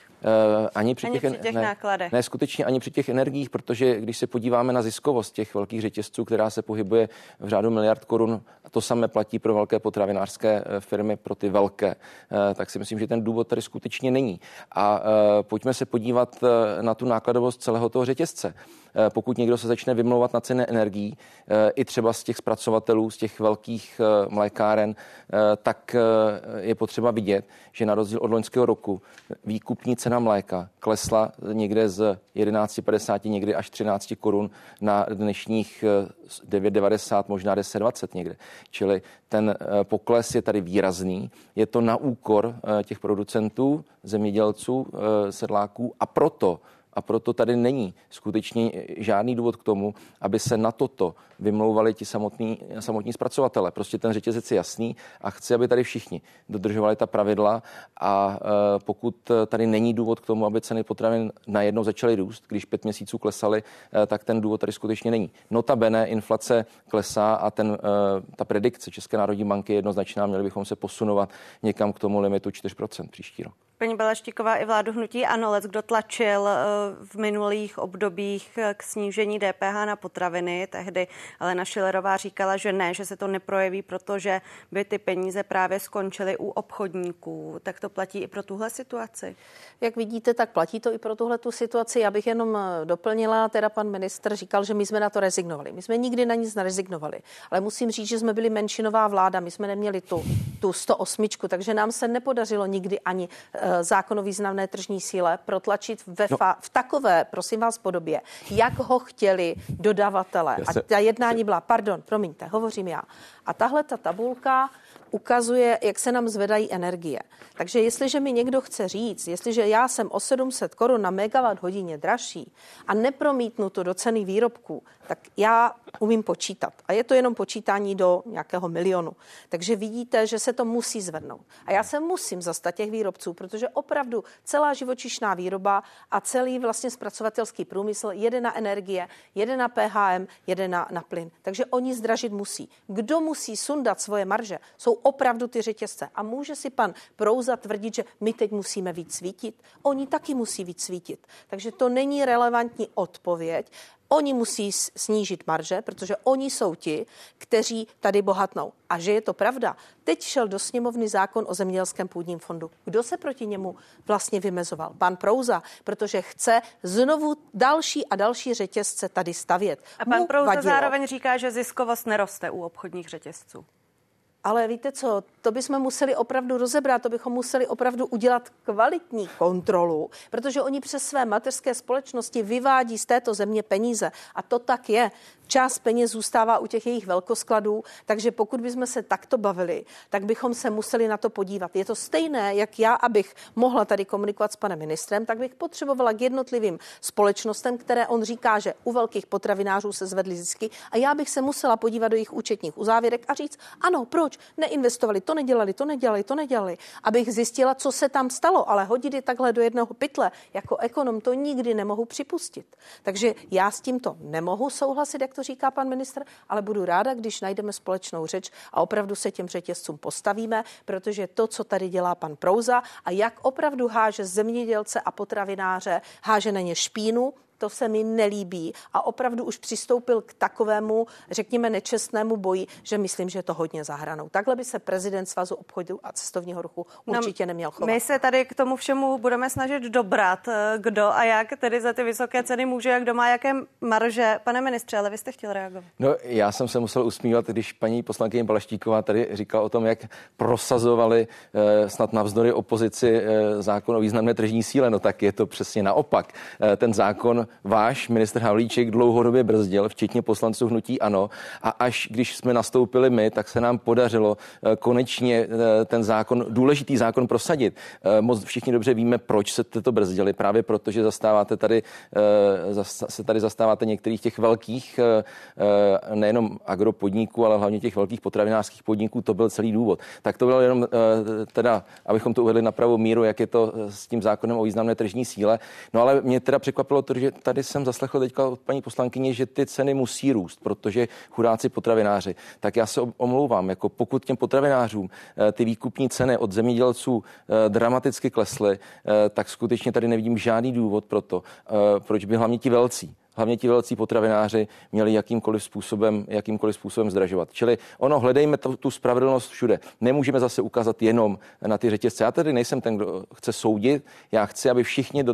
Ani při ani těch, při těch ne, nákladech. Ne, skutečně ani při těch energiích, protože když se podíváme na ziskovost těch velkých řetězců, která se pohybuje v řádu miliard korun, a to samé platí pro velké potravinářské firmy, pro ty velké, tak si myslím, že ten důvod tady skutečně není. A pojďme se podívat na tu nákladovost celého toho řetězce. Pokud někdo se začne vymlouvat na ceny energií, i třeba z těch zpracovatelů, z těch velkých mlékáren, tak je potřeba vidět, že na rozdíl od loňského roku výkupní cena mléka klesla někde z jedenáct padesát někdy až třináct korun na dnešních devět devadesát, možná deset dvacet někde. Čili ten pokles je tady výrazný. Je to na úkor těch producentů, zemědělců, sedláků a proto A proto tady není skutečně žádný důvod k tomu, aby se na toto vymlouvali ti samotní, samotní zpracovatele. Prostě ten řetězec je jasný a chci, aby tady všichni dodržovali ta pravidla a e, pokud tady není důvod k tomu, aby ceny potravin najednou začaly růst, když pět měsíců klesaly, e, tak ten důvod tady skutečně není. Notabene inflace klesá a ten, e, ta predikce České národní banky je jednoznačná. Měli bychom se posunovat někam k tomu limitu čtyři procenta příští rok. Paní Balaštíková i vládu hnutí ANO, leckdo tlačil v minulých obdobích k snížení D P H na potraviny. Tehdy Alena Schillerová říkala, že ne, že se to neprojeví, protože by ty peníze právě skončily u obchodníků. Tak to platí i pro tuhle situaci? Jak vidíte, tak platí to i pro tuhle tu situaci. Já bych jenom doplnila, teda pan ministr říkal, že my jsme na to rezignovali. My jsme nikdy na nic nerezignovali, ale musím říct, že jsme byli menšinová vláda. My jsme neměli tu, tu sto osm, takže nám se nepodařilo nikdy ani zákon o významné tržní síle protlačit ve no. fa- v takové, prosím vás, podobě, jak ho chtěli dodavatelé. Se... A ta jednání byla, pardon, promiňte, hovořím já. A tahle ta tabulka ukazuje, jak se nám zvedají energie. Takže jestliže mi někdo chce říct, jestliže já jsem o sedm set korun na megawatt hodině dražší a nepromítnu to do ceny výrobků, tak já umím počítat. A je to jenom počítání do nějakého milionu. Takže vidíte, že se to musí zvednout. A já se musím zastat těch výrobců, protože opravdu celá živočišná výroba a celý vlastně zpracovatelský průmysl jede na energie, jede na P H M, jede na, na plyn. Takže oni zdražit musí. Kdo musí sundat svoje marže, jsou opravdu ty řetězce. A může si pan Prouza tvrdit, že my teď musíme víc svítit? Oni taky musí víc svítit. Takže to není relevantní odpověď. Oni musí snížit marže, protože oni jsou ti, kteří tady bohatnou. A že je to pravda. Teď šel do sněmovny zákon o zemědělském půdním fondu. Kdo se proti němu vlastně vymezoval? Pan Prouza, protože chce znovu další a další řetězce tady stavět. A pan Mu Prouza vadilo. Zároveň říká, že ziskovost neroste u obchodních řetězců. Ale víte co, to bychom museli opravdu rozebrat, to bychom museli opravdu udělat kvalitní kontrolu, protože oni přes své mateřské společnosti vyvádí z této země peníze. A to tak je. Část peněz zůstává u těch jejich velkoskladů, takže pokud bychom se takto bavili, tak bychom se museli na to podívat. Je to stejné, jak já, abych mohla tady komunikovat s panem ministrem, tak bych potřebovala k jednotlivým společnostem, které on říká, že u velkých potravinářů se zvedly zisky a já bych se musela podívat do jejich účetních uzávěrek a říct, ano, proč neinvestovali, to nedělali, to nedělali, to nedělali, abych zjistila, co se tam stalo, ale hodit je takhle do jednoho pytle jako ekonom to nikdy nemohu připustit. Takže já s tímto nemohu souhlasit, jak to říká pan ministr, ale budu ráda, když najdeme společnou řeč a opravdu se těm řetězcům postavíme, protože to, co tady dělá pan Prouza a jak opravdu háže zemědělce a potravináře, háže na ně špínu, to se mi nelíbí a opravdu už přistoupil k takovému, řekněme, nečestnému boji, že myslím, že je to hodně za hranou. Takhle by se prezident Svazu obchodu a cestovního ruchu určitě neměl chovat. My se tady k tomu všemu budeme snažit dobrat, kdo a jak tedy za ty vysoké ceny může a kdo má jaké marže. Pane ministře, ale vy jste chtěl reagovat. No, já jsem se musel usmívat, když paní poslankyně Balaštíková tady říkala o tom, jak prosazovali snad navzdory opozici zákon o významné tržní síle. No tak je to přesně naopak. Ten zákon váš ministr Havlíček dlouhodobě brzdil, včetně poslanců hnutí ANO, a až když jsme nastoupili my, tak se nám podařilo konečně ten zákon, důležitý zákon prosadit. Moc všichni dobře víme, proč se to brzdili, právě proto, že zastáváte tady, se tady zastáváte některých těch velkých, nejenom agropodniků, ale hlavně těch velkých potravinářských podniků, to byl celý důvod. Tak to bylo jenom teda, abychom to uvedli na pravou míru, jak je to s tím zákonem o významné tržní síle. No ale mě teda překvapilo to, že tady jsem zaslechl teďka od paní poslankyně, že ty ceny musí růst, protože chudáci potravináři. Tak já se omlouvám, jako pokud těm potravinářům ty výkupní ceny od zemědělců dramaticky klesly, tak skutečně tady nevidím žádný důvod pro to, proč by hlavně ti velcí. Hlavně ti velcí potravináři měli jakýmkoliv způsobem, jakýmkoliv způsobem zdražovat. Čili ono, hledejme tu, tu spravedlnost všude. Nemůžeme zase ukázat jenom na ty řetězce. Já tady nejsem ten, kdo chce soudit. Já chci, aby všichni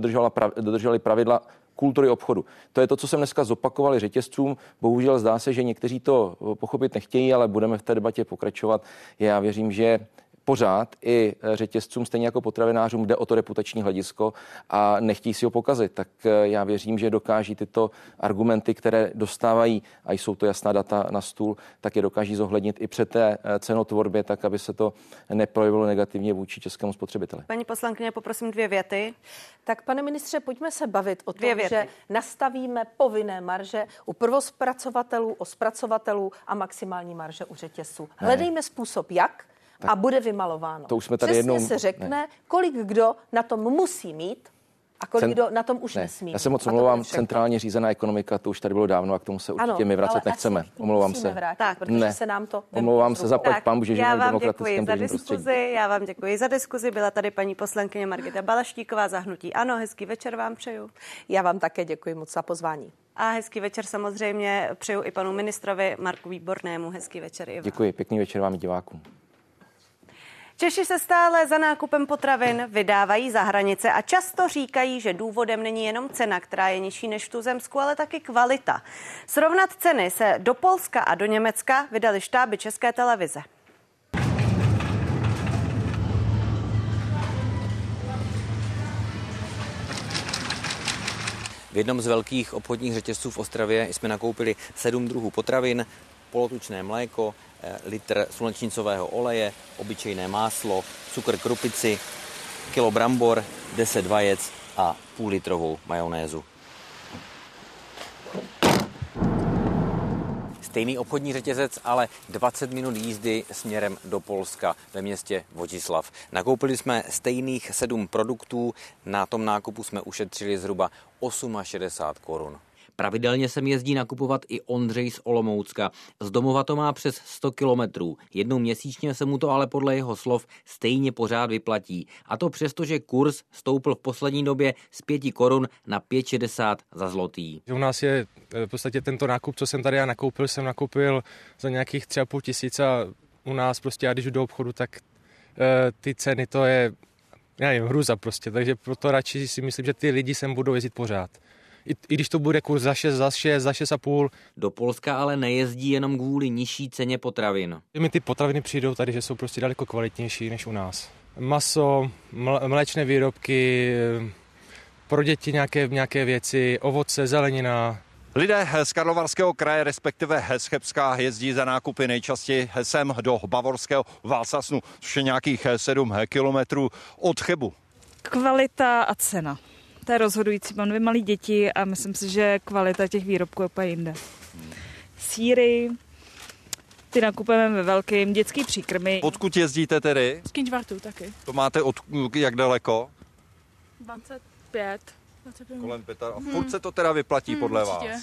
dodržovali pravidla kultury obchodu. To je to, co jsem dneska zopakovali řetězcům. Bohužel zdá se, že někteří to pochopit nechtějí, ale budeme v té debatě pokračovat. Já věřím, že pořád i řetězcům, stejně jako potravinářům, jde o to reputační hledisko a nechtějí si ho pokazit. Tak já věřím, že dokáží tyto argumenty, které dostávají, a jsou to jasná data na stůl, tak je dokáží zohlednit i před té cenotvorbě, tak aby se to neprojevilo negativně vůči českému spotřebiteli. Paní poslankyně, poprosím dvě věty. Tak pane ministře, pojďme se bavit o tom, že nastavíme povinné marže u prvospracovatelů, o zpracovatelů a maximální marže u řetězců. Hledejme způsob, jak. Tak. A bude vymalováno. To už jsme tady přesně jednou... se řekne, ne. kolik kdo na tom musí mít a kolik Cent... kdo na tom už ne. nesmí. Já se moc omlouvám, centrálně řízená ekonomika, to už tady bylo dávno a k tomu se určitě ano, my vracet nechceme. Omlouvám se. Vrátit, tak, protože ne. se nám to omlouvám se, zaplať pánbůh, že žijeme v demokratickém tržním prostředí. Já vám děkuji za diskuzi. Byla tady paní poslankyně Margita Balaštíková za hnutí ANO. Hezký večer vám přeju. Já vám také děkuji moc za pozvání. A hezký večer samozřejmě přeju i panu ministrovi Marku Výbornému. Hezký večer i vám. Děkuji, pěkný večer vám i divákům. Češi se stále za nákupem potravin vydávají za hranice a často říkají, že důvodem není jenom cena, která je nižší než v tuzemsku, ale taky kvalita. Srovnat ceny se do Polska a do Německa vydaly štáby České televize. V jednom z velkých obchodních řetězců v Ostravě jsme nakoupili sedm druhů potravin, polotučné mléko, litr slunečnicového oleje, obyčejné máslo, cukr krupici, kilo brambor, deset vajec a půl litrovou majonézu. Stejný obchodní řetězec, ale dvacet minut jízdy směrem do Polska ve městě Votislav. Nakoupili jsme stejných sedm produktů, na tom nákupu jsme ušetřili zhruba šedesát osm korun. Pravidelně sem jezdí nakupovat i Ondřej z Olomoucka. Z domova to má přes sto kilometrů. Jednou měsíčně se mu to ale podle jeho slov stejně pořád vyplatí. A to přesto, že kurz stoupl v poslední době z pět korun na pět šedesát za zlotý. U nás je v podstatě tento nákup, co jsem tady já nakoupil, jsem nakoupil za nějakých tři a půl tisíce a u nás prostě, já když jdu do obchodu, tak ty ceny to je, já nevím, hruza prostě. Takže proto radši si myslím, že ty lidi sem budou jezdit pořád. I, I když to bude kurz za šest, za šest, za šest a půl. Do Polska ale nejezdí jenom kvůli nižší ceně potravin. Mi ty potraviny přijdou tady, že jsou prostě daleko kvalitnější než u nás. Maso, mléčné výrobky, pro děti nějaké, nějaké věci, ovoce, zelenina. Lidé z Karlovarského kraje, respektive z Chebska, jezdí za nákupy nejčastěji sem do bavorského Valsasnu, což je nějakých sedm kilometrů od Chebu. Kvalita a cena. To je rozhodující. Mám dvě malé děti a myslím si, že kvalita těch výrobků je úplně jinde. Sýry, ty nakupujeme ve velkým, dětský příkrmy. Odkud jezdíte tedy? Z Kynčvartu taky. To máte od, jak daleko? dvacet pět. dvacet pět. Kolem pěta. A furt hmm. se to teda vyplatí hmm, podle určitě. Vás?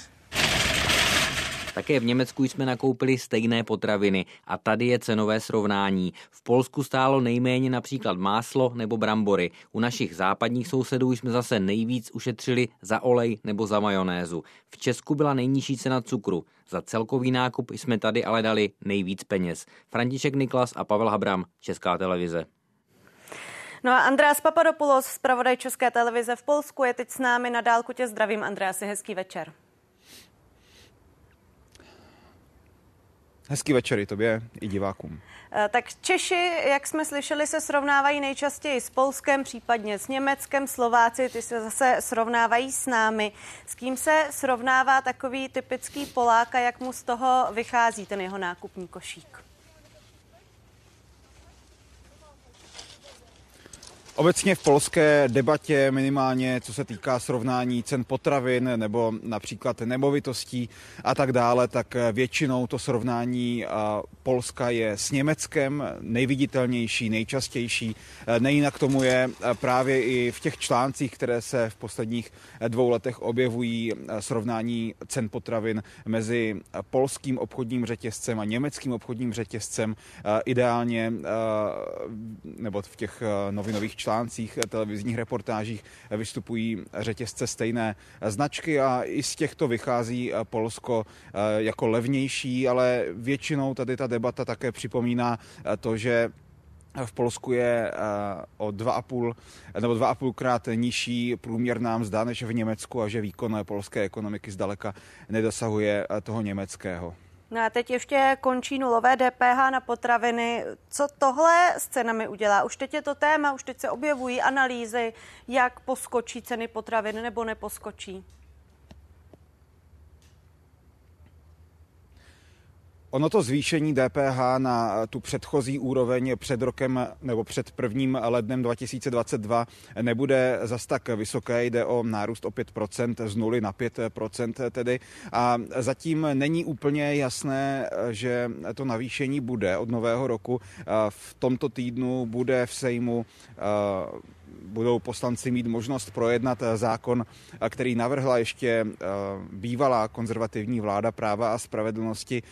Také v Německu jsme nakoupili stejné potraviny a tady je cenové srovnání. V Polsku stálo nejméně například máslo nebo brambory. U našich západních sousedů jsme zase nejvíc ušetřili za olej nebo za majonézu. V Česku byla nejnižší cena cukru. Za celkový nákup jsme tady ale dali nejvíc peněz. František Niklas a Pavel Habram, Česká televize. No a Andreas Papadopoulos, zpravodaj České televize v Polsku, je teď s námi na dálku. Tě zdravím, Andreasi, hezký večer. Hezký večer i tobě, i divákům. Tak Češi, jak jsme slyšeli, se srovnávají nejčastěji s Polskem, případně s Německem. Slováci, ty se zase srovnávají s námi. S kým se srovnává takový typický Polák a jak mu z toho vychází ten jeho nákupní košík? Obecně v polské debatě minimálně, co se týká srovnání cen potravin nebo například nemovitostí a tak dále, tak většinou to srovnání Polska je s Německem nejviditelnější, nejčastější. Nejinak tomu je právě i v těch článcích, které se v posledních dvou letech objevují, srovnání cen potravin mezi polským obchodním řetězcem a německým obchodním řetězcem. Ideálně, nebo v těch novinových článcích, článcích, televizních reportážích vystupují řetězce stejné značky a i z těchto vychází Polsko jako levnější, ale většinou tady ta debata také připomíná to, že v Polsku je o dva a půl nebo dva a půl krát nižší průměrná mzda než v Německu a že výkon polské ekonomiky zdaleka nedosahuje toho německého. No a teď ještě končí nulové D P H na potraviny. Co tohle s cenami udělá? Už teď je to téma, už teď se objevují analýzy, jak poskočí ceny potravin nebo neposkočí. Ono to zvýšení D P H na tu předchozí úroveň před rokem nebo před prvním lednem dva tisíce dvacet dva nebude zas tak vysoké, jde o nárůst o pět procent, z nuly na pět procent tedy. A zatím není úplně jasné, že to navýšení bude od nového roku. V tomto týdnu bude v Sejmu, budou poslanci mít možnost projednat zákon, který navrhla ještě bývalá konzervativní vláda Práva a spravedlnosti,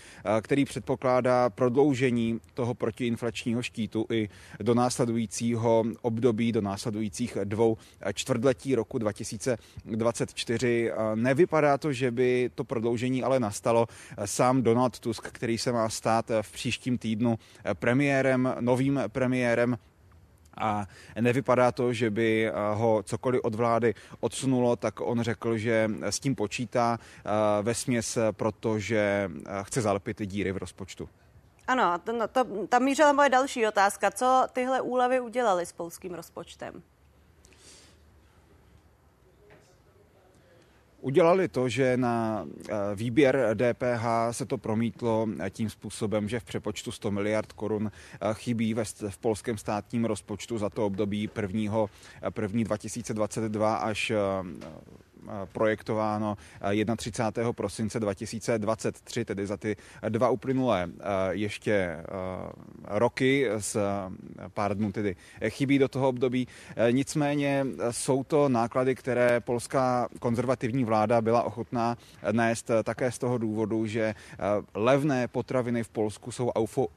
který předpokládá prodloužení toho protiinflačního štítu i do následujícího období, do následujících dvou čtvrtletí roku dva tisíce dvacet čtyři. Nevypadá to, že by to prodloužení ale nastalo. Sám Donald Tusk, který se má stát v příštím týdnu premiérem, novým premiérem, a nevypadá to, že by ho cokoliv od vlády odsunulo, tak on řekl, že s tím počítá vesměs, protože chce zalepit díry v rozpočtu. Ano, to, to, tam mířila moje další otázka. Co tyhle úlevy udělaly s polským rozpočtem? Udělali to, že na výběr D P H se to promítlo tím způsobem, že v přepočtu sto miliard korun chybí v polském státním rozpočtu za to období prvního, první dva tisíce dvacet dva až projektováno třicátého prvního prosince dva tisíce dvacet tři, tedy za ty dva uplynulé ještě roky, s pár dnů tedy chybí do toho období. Nicméně jsou to náklady, které polská konzervativní vláda byla ochotná nést také z toho důvodu, že levné potraviny v Polsku jsou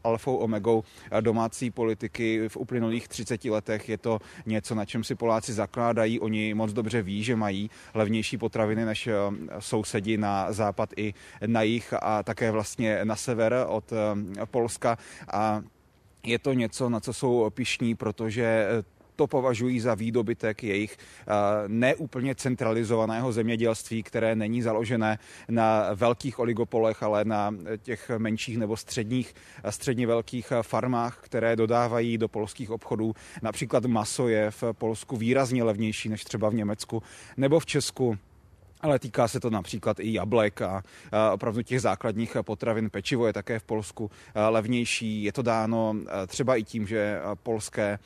alfou omegou domácí politiky. V uplynulých třiceti letech je to něco, na čem si Poláci zakládají. Oni moc dobře ví, že mají levnější potraviny než sousedi na západ i na jih a také vlastně na sever od Polska. A je to něco, na co jsou pyšní, protože to považují za výdobytek jejich neúplně centralizovaného zemědělství, které není založené na velkých oligopolech, ale na těch menších nebo středních, středně velkých farmách, které dodávají do polských obchodů. Například maso je v Polsku výrazně levnější než třeba v Německu nebo v Česku. Ale týká se to například i jablek a opravdu těch základních potravin. Pečivo je také v Polsku levnější. Je to dáno třeba i tím, že polské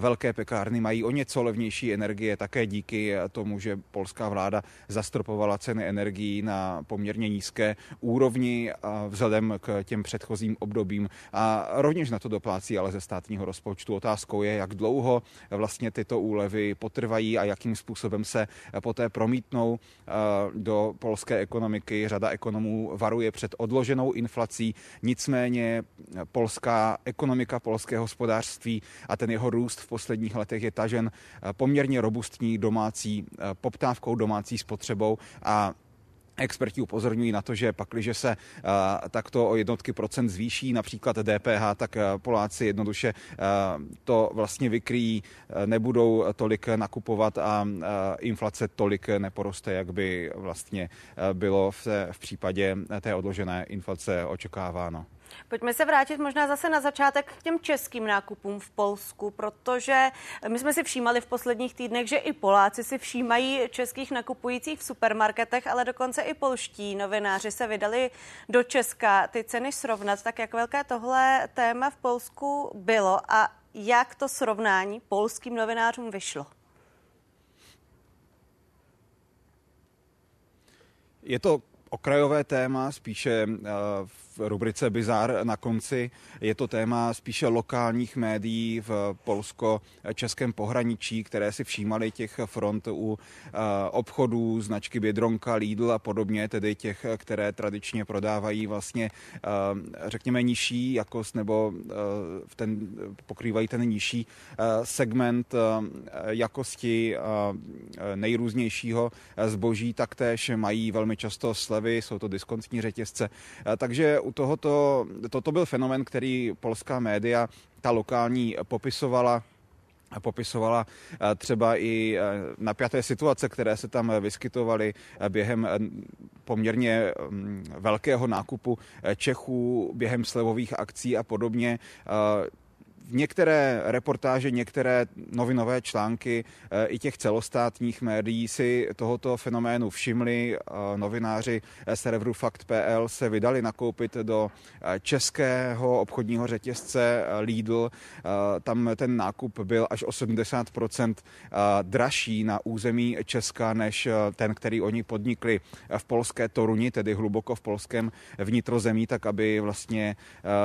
Velké pekárny mají o něco levnější energie také díky tomu, že polská vláda zastropovala ceny energií na poměrně nízké úrovni vzhledem k těm předchozím obdobím. A rovněž na to doplácí ale ze státního rozpočtu. Otázkou je, jak dlouho vlastně tyto úlevy potrvají a jakým způsobem se poté promítnou do polské ekonomiky. Řada ekonomů varuje před odloženou inflací, nicméně polská ekonomika, polské hospodářství a ten jeho růst v posledních letech je tažen poměrně robustní domácí poptávkou, domácí spotřebou a experti upozorňují na to, že pakliže se takto o jednotky procent zvýší například D P H, tak Poláci jednoduše to vlastně vykryjí, nebudou tolik nakupovat a inflace tolik neporoste, jak by vlastně bylo v, té, v případě té odložené inflace očekáváno. Pojďme se vrátit možná zase na začátek k těm českým nákupům v Polsku, protože my jsme si všímali v posledních týdnech, že i Poláci si všímají českých nakupujících v supermarketech, ale dokonce i polští novináři se vydali do Česka ty ceny srovnat. Tak jak velké tohle téma v Polsku bylo a jak to srovnání polským novinářům vyšlo? Je to okrajové téma, spíše v rubrice Bizar na konci. Je to téma spíše lokálních médií v polsko-českém pohraničí, které si všímaly těch front u obchodů, značky Biedronka, Lidl a podobně, tedy těch, které tradičně prodávají vlastně, řekněme, nižší jakost nebo v ten, pokrývají ten nižší segment jakosti nejrůznějšího zboží, taktéž mají velmi často slevy. Jsou to diskontní řetězce. Takže u tohoto, toto byl fenomén, který polská média, ta lokální, popisovala. Popisovala třeba i napjaté situace, které se tam vyskytovaly během poměrně velkého nákupu Čechů, během slevových akcí a podobně. Některé reportáže, některé novinové články i těch celostátních médií si tohoto fenoménu všimli. Novináři serveru Fakt tečka pé el se vydali nakoupit do českého obchodního řetězce Lidl. Tam ten nákup byl až osmdesát procent dražší na území Česka než ten, který oni podnikli v polské Toruni, tedy hluboko v polském vnitrozemí, tak aby vlastně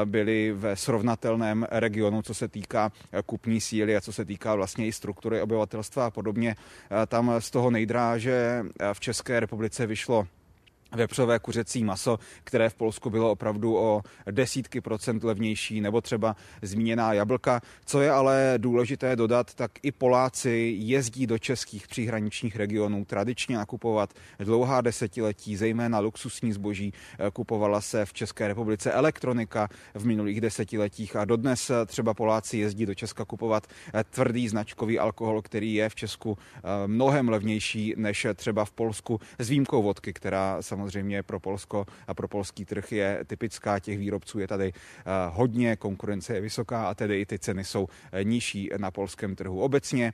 byli ve srovnatelném regionu, co se týká kupní síly a co se týká vlastně i struktury obyvatelstva a podobně. Tam z toho nejdráže v České republice vyšlo vepřové kuřecí maso, které v Polsku bylo opravdu o desítky procent levnější, nebo třeba zmíněná jablka. Co je ale důležité dodat, tak i Poláci jezdí do českých příhraničních regionů tradičně nakupovat dlouhá desetiletí, zejména luxusní zboží. Kupovala se v České republice elektronika v minulých desetiletích a dodnes třeba Poláci jezdí do Česka kupovat tvrdý značkový alkohol, který je v Česku mnohem levnější než třeba v Polsku, s výjimkou vodky, která samozřejmě Samozřejmě pro Polsko a pro polský trh je typická, těch výrobců je tady hodně, konkurence je vysoká a tedy i ty ceny jsou nižší na polském trhu obecně,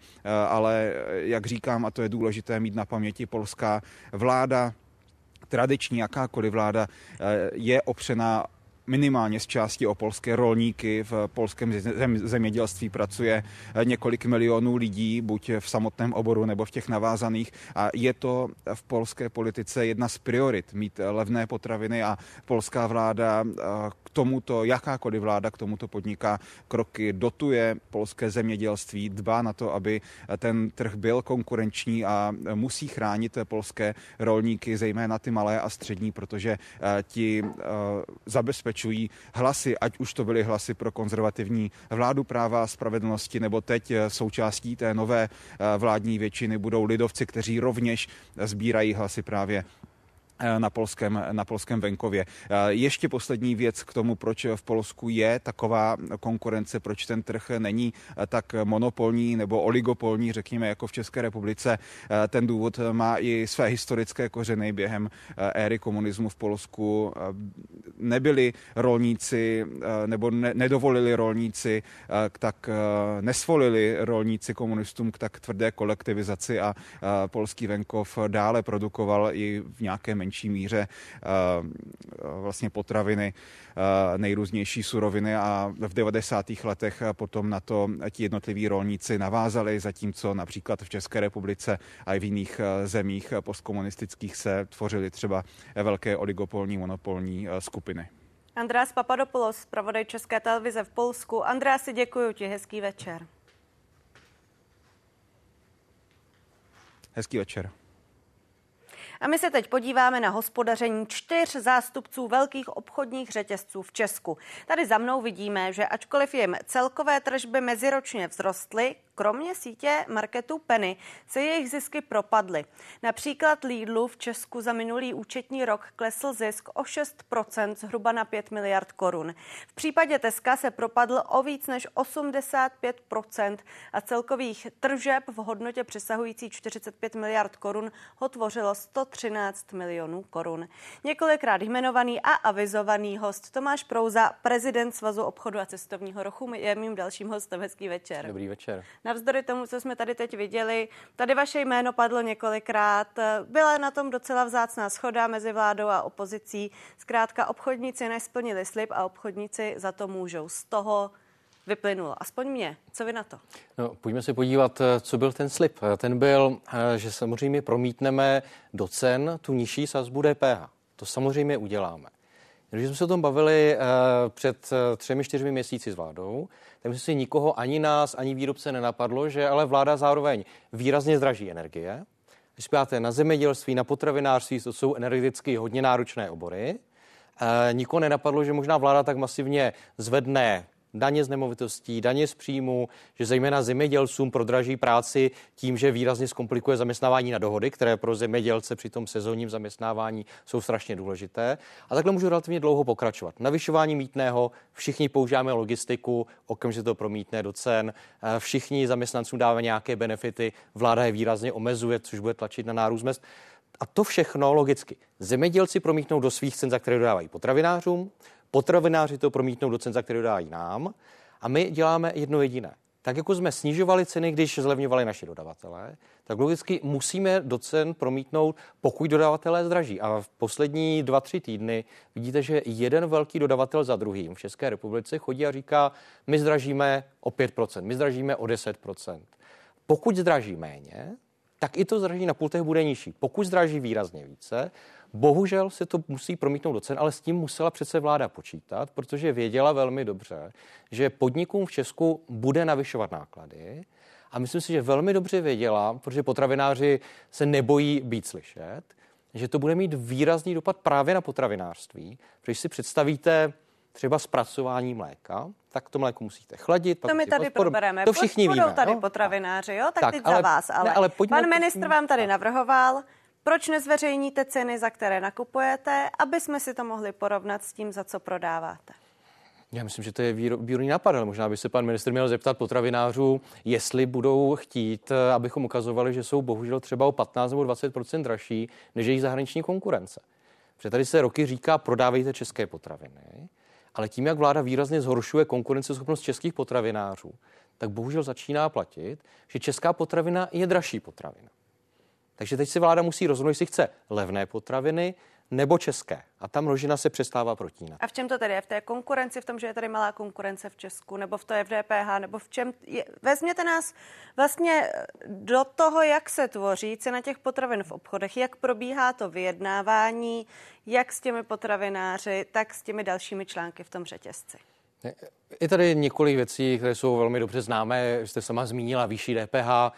ale jak říkám, a to je důležité mít na paměti, polská vláda, tradiční jakákoliv vláda, je opřená minimálně z části o polské rolníky. V polském zemědělství pracuje několik milionů lidí, buď v samotném oboru nebo v těch navázaných. A je to v polské politice jedna z priorit mít levné potraviny a polská vláda k tomuto, jakákoliv vláda k tomuto podniká kroky, dotuje polské zemědělství, dbá na to, aby ten trh byl konkurenční a musí chránit polské rolníky, zejména ty malé a střední, protože ti zabezpečují hlasy, ať už to byly hlasy pro konzervativní vládu práva a spravedlnosti, nebo teď součástí té nové vládní většiny budou lidovci, kteří rovněž sbírají hlasy právě na polském, na polském venkově. Ještě poslední věc k tomu, proč v Polsku je taková konkurence, proč ten trh není tak monopolní nebo oligopolní, řekněme, jako v České republice. Ten důvod má i své historické kořeny. Během éry komunismu v Polsku nebyli rolníci, nebo ne, nedovolili rolníci, tak nesvolili rolníci komunistům k tak tvrdé kolektivizaci a polský venkov dále produkoval i v nějaké menší míře vlastně potraviny, nejrůznější suroviny, a v devadesátých letech potom na to ti jednotliví rolníci navázali, zatímco například v České republice a i v jiných zemích postkomunistických se tvořily třeba velké oligopolní, monopolní skupiny. Andreas Papadopoulos, zpravodaj České televize v Polsku. Andreasi, děkuji ti, hezký večer. Hezký večer. A my se teď podíváme na hospodaření čtyř zástupců velkých obchodních řetězců v Česku. Tady za mnou vidíme, že ačkoliv jim celkové tržby meziročně vzrostly, kromě sítě marketů Penny se jejich zisky propadly. Například Lidlu v Česku za minulý účetní rok klesl zisk o šest procent, zhruba na pět miliard korun. V případě Teska se propadl o víc než osmdesát pět procent a celkových tržeb v hodnotě přesahující čtyřicet pět miliard korun ho tvořilo sto třináct milionů korun. Několikrát jmenovaný a avizovaný host Tomáš Prouza, prezident Svazu obchodu a cestovního ruchu, je mým dalším hostem. Hezký večer. Dobrý večer. Navzdory tomu, co jsme tady teď viděli, tady vaše jméno padlo několikrát. Byla na tom docela vzácná shoda mezi vládou a opozicí. Zkrátka obchodníci nesplnili slib a obchodníci za to můžou. Z toho vyplynulo. Aspoň mě. Co vy na to? No, pojďme se podívat, co byl ten slib. Ten byl, že samozřejmě promítneme do cen tu nižší sazbu D P H. To samozřejmě uděláme. Když jsme se o tom bavili uh, před uh, třemi, čtyřmi měsíci s vládou, tak myslím si, nikoho, ani nás, ani výrobce nenapadlo, že ale vláda zároveň výrazně zdraží energie. Když spíváte na zemědělství, na potravinářství, to jsou energeticky hodně náročné obory. Uh, nikoho nenapadlo, že možná vláda tak masivně zvedne daně z nemovitostí, daně z příjmu, že zejména zemědělcům prodraží práci tím, že výrazně zkomplikuje zaměstnávání na dohody, které pro zemědělce při tom sezónním zaměstnávání jsou strašně důležité. A takhle můžu relativně dlouho pokračovat. Navyšování mýtného, všichni používáme logistiku, okamžitě to promítne do cen, všichni zaměstnancům dávají nějaké benefity, vláda je výrazně omezuje, což bude tlačit na nárůst mezd. A to všechno logicky. Zemědělci promítnou do svých cen, za které dodávají potravinářům, potravináři to promítnou do cen, za které dodávají nám, a my děláme jedno jediné. Tak jako jsme snižovali ceny, když zlevňovali naši dodavatelé, tak logicky musíme do cen promítnout, pokud dodavatelé zdraží. A v poslední dva, tři týdny vidíte, že jeden velký dodavatel za druhým v České republice chodí a říká, my zdražíme o pět procent, my zdražíme o deset procent. Pokud zdraží méně, tak i to zdraží na pultech bude nižší. Pokud zdraží výrazně více, bohužel se to musí promítnout do cen, ale s tím musela přece vláda počítat, protože věděla velmi dobře, že podnikům v Česku bude navyšovat náklady, a myslím si, že velmi dobře věděla, protože potravináři se nebojí být slyšet, že to bude mít výrazný dopad právě na potravinářství. Když si představíte třeba zpracování mléka, tak to mléko musíte chladit. To my tady probereme. To všichni víme. Budou tady no? potravináři, jo? Tak, tak teď ale, za vás. Ale, ne, ale pan ministr vám tady navrhoval, proč nezveřejníte ceny, za které nakupujete, aby jsme si to mohli porovnat s tím, za co prodáváte. Já myslím, že to je výborný nápad, ale možná by se pan ministr měl zeptat potravinářů, jestli budou chtít, abychom ukazovali, že jsou bohužel třeba o patnáct nebo dvacet procent dražší než jejich zahraniční konkurence. Protože tady se roky říká, prodávejte české potraviny. Ale tím, jak vláda výrazně zhoršuje konkurenceschopnost českých potravinářů, tak bohužel začíná platit, že česká potravina je dražší potravina. Takže teď si vláda musí rozhodnout, jestli chce levné potraviny nebo české. A ta množina se přestává protínat. A v čem to tedy je? V té konkurenci, v tom, že je tady malá konkurence v Česku, nebo v to je v D P H, nebo v čem? Je... Vezměte nás vlastně do toho, jak se tvoří cena těch potravin v obchodech, jak probíhá to vyjednávání, jak s těmi potravináři, tak s těmi dalšími články v tom řetězci. Je tady několik věcí, které jsou velmi dobře známé. Jste sama zmínila výši D P H.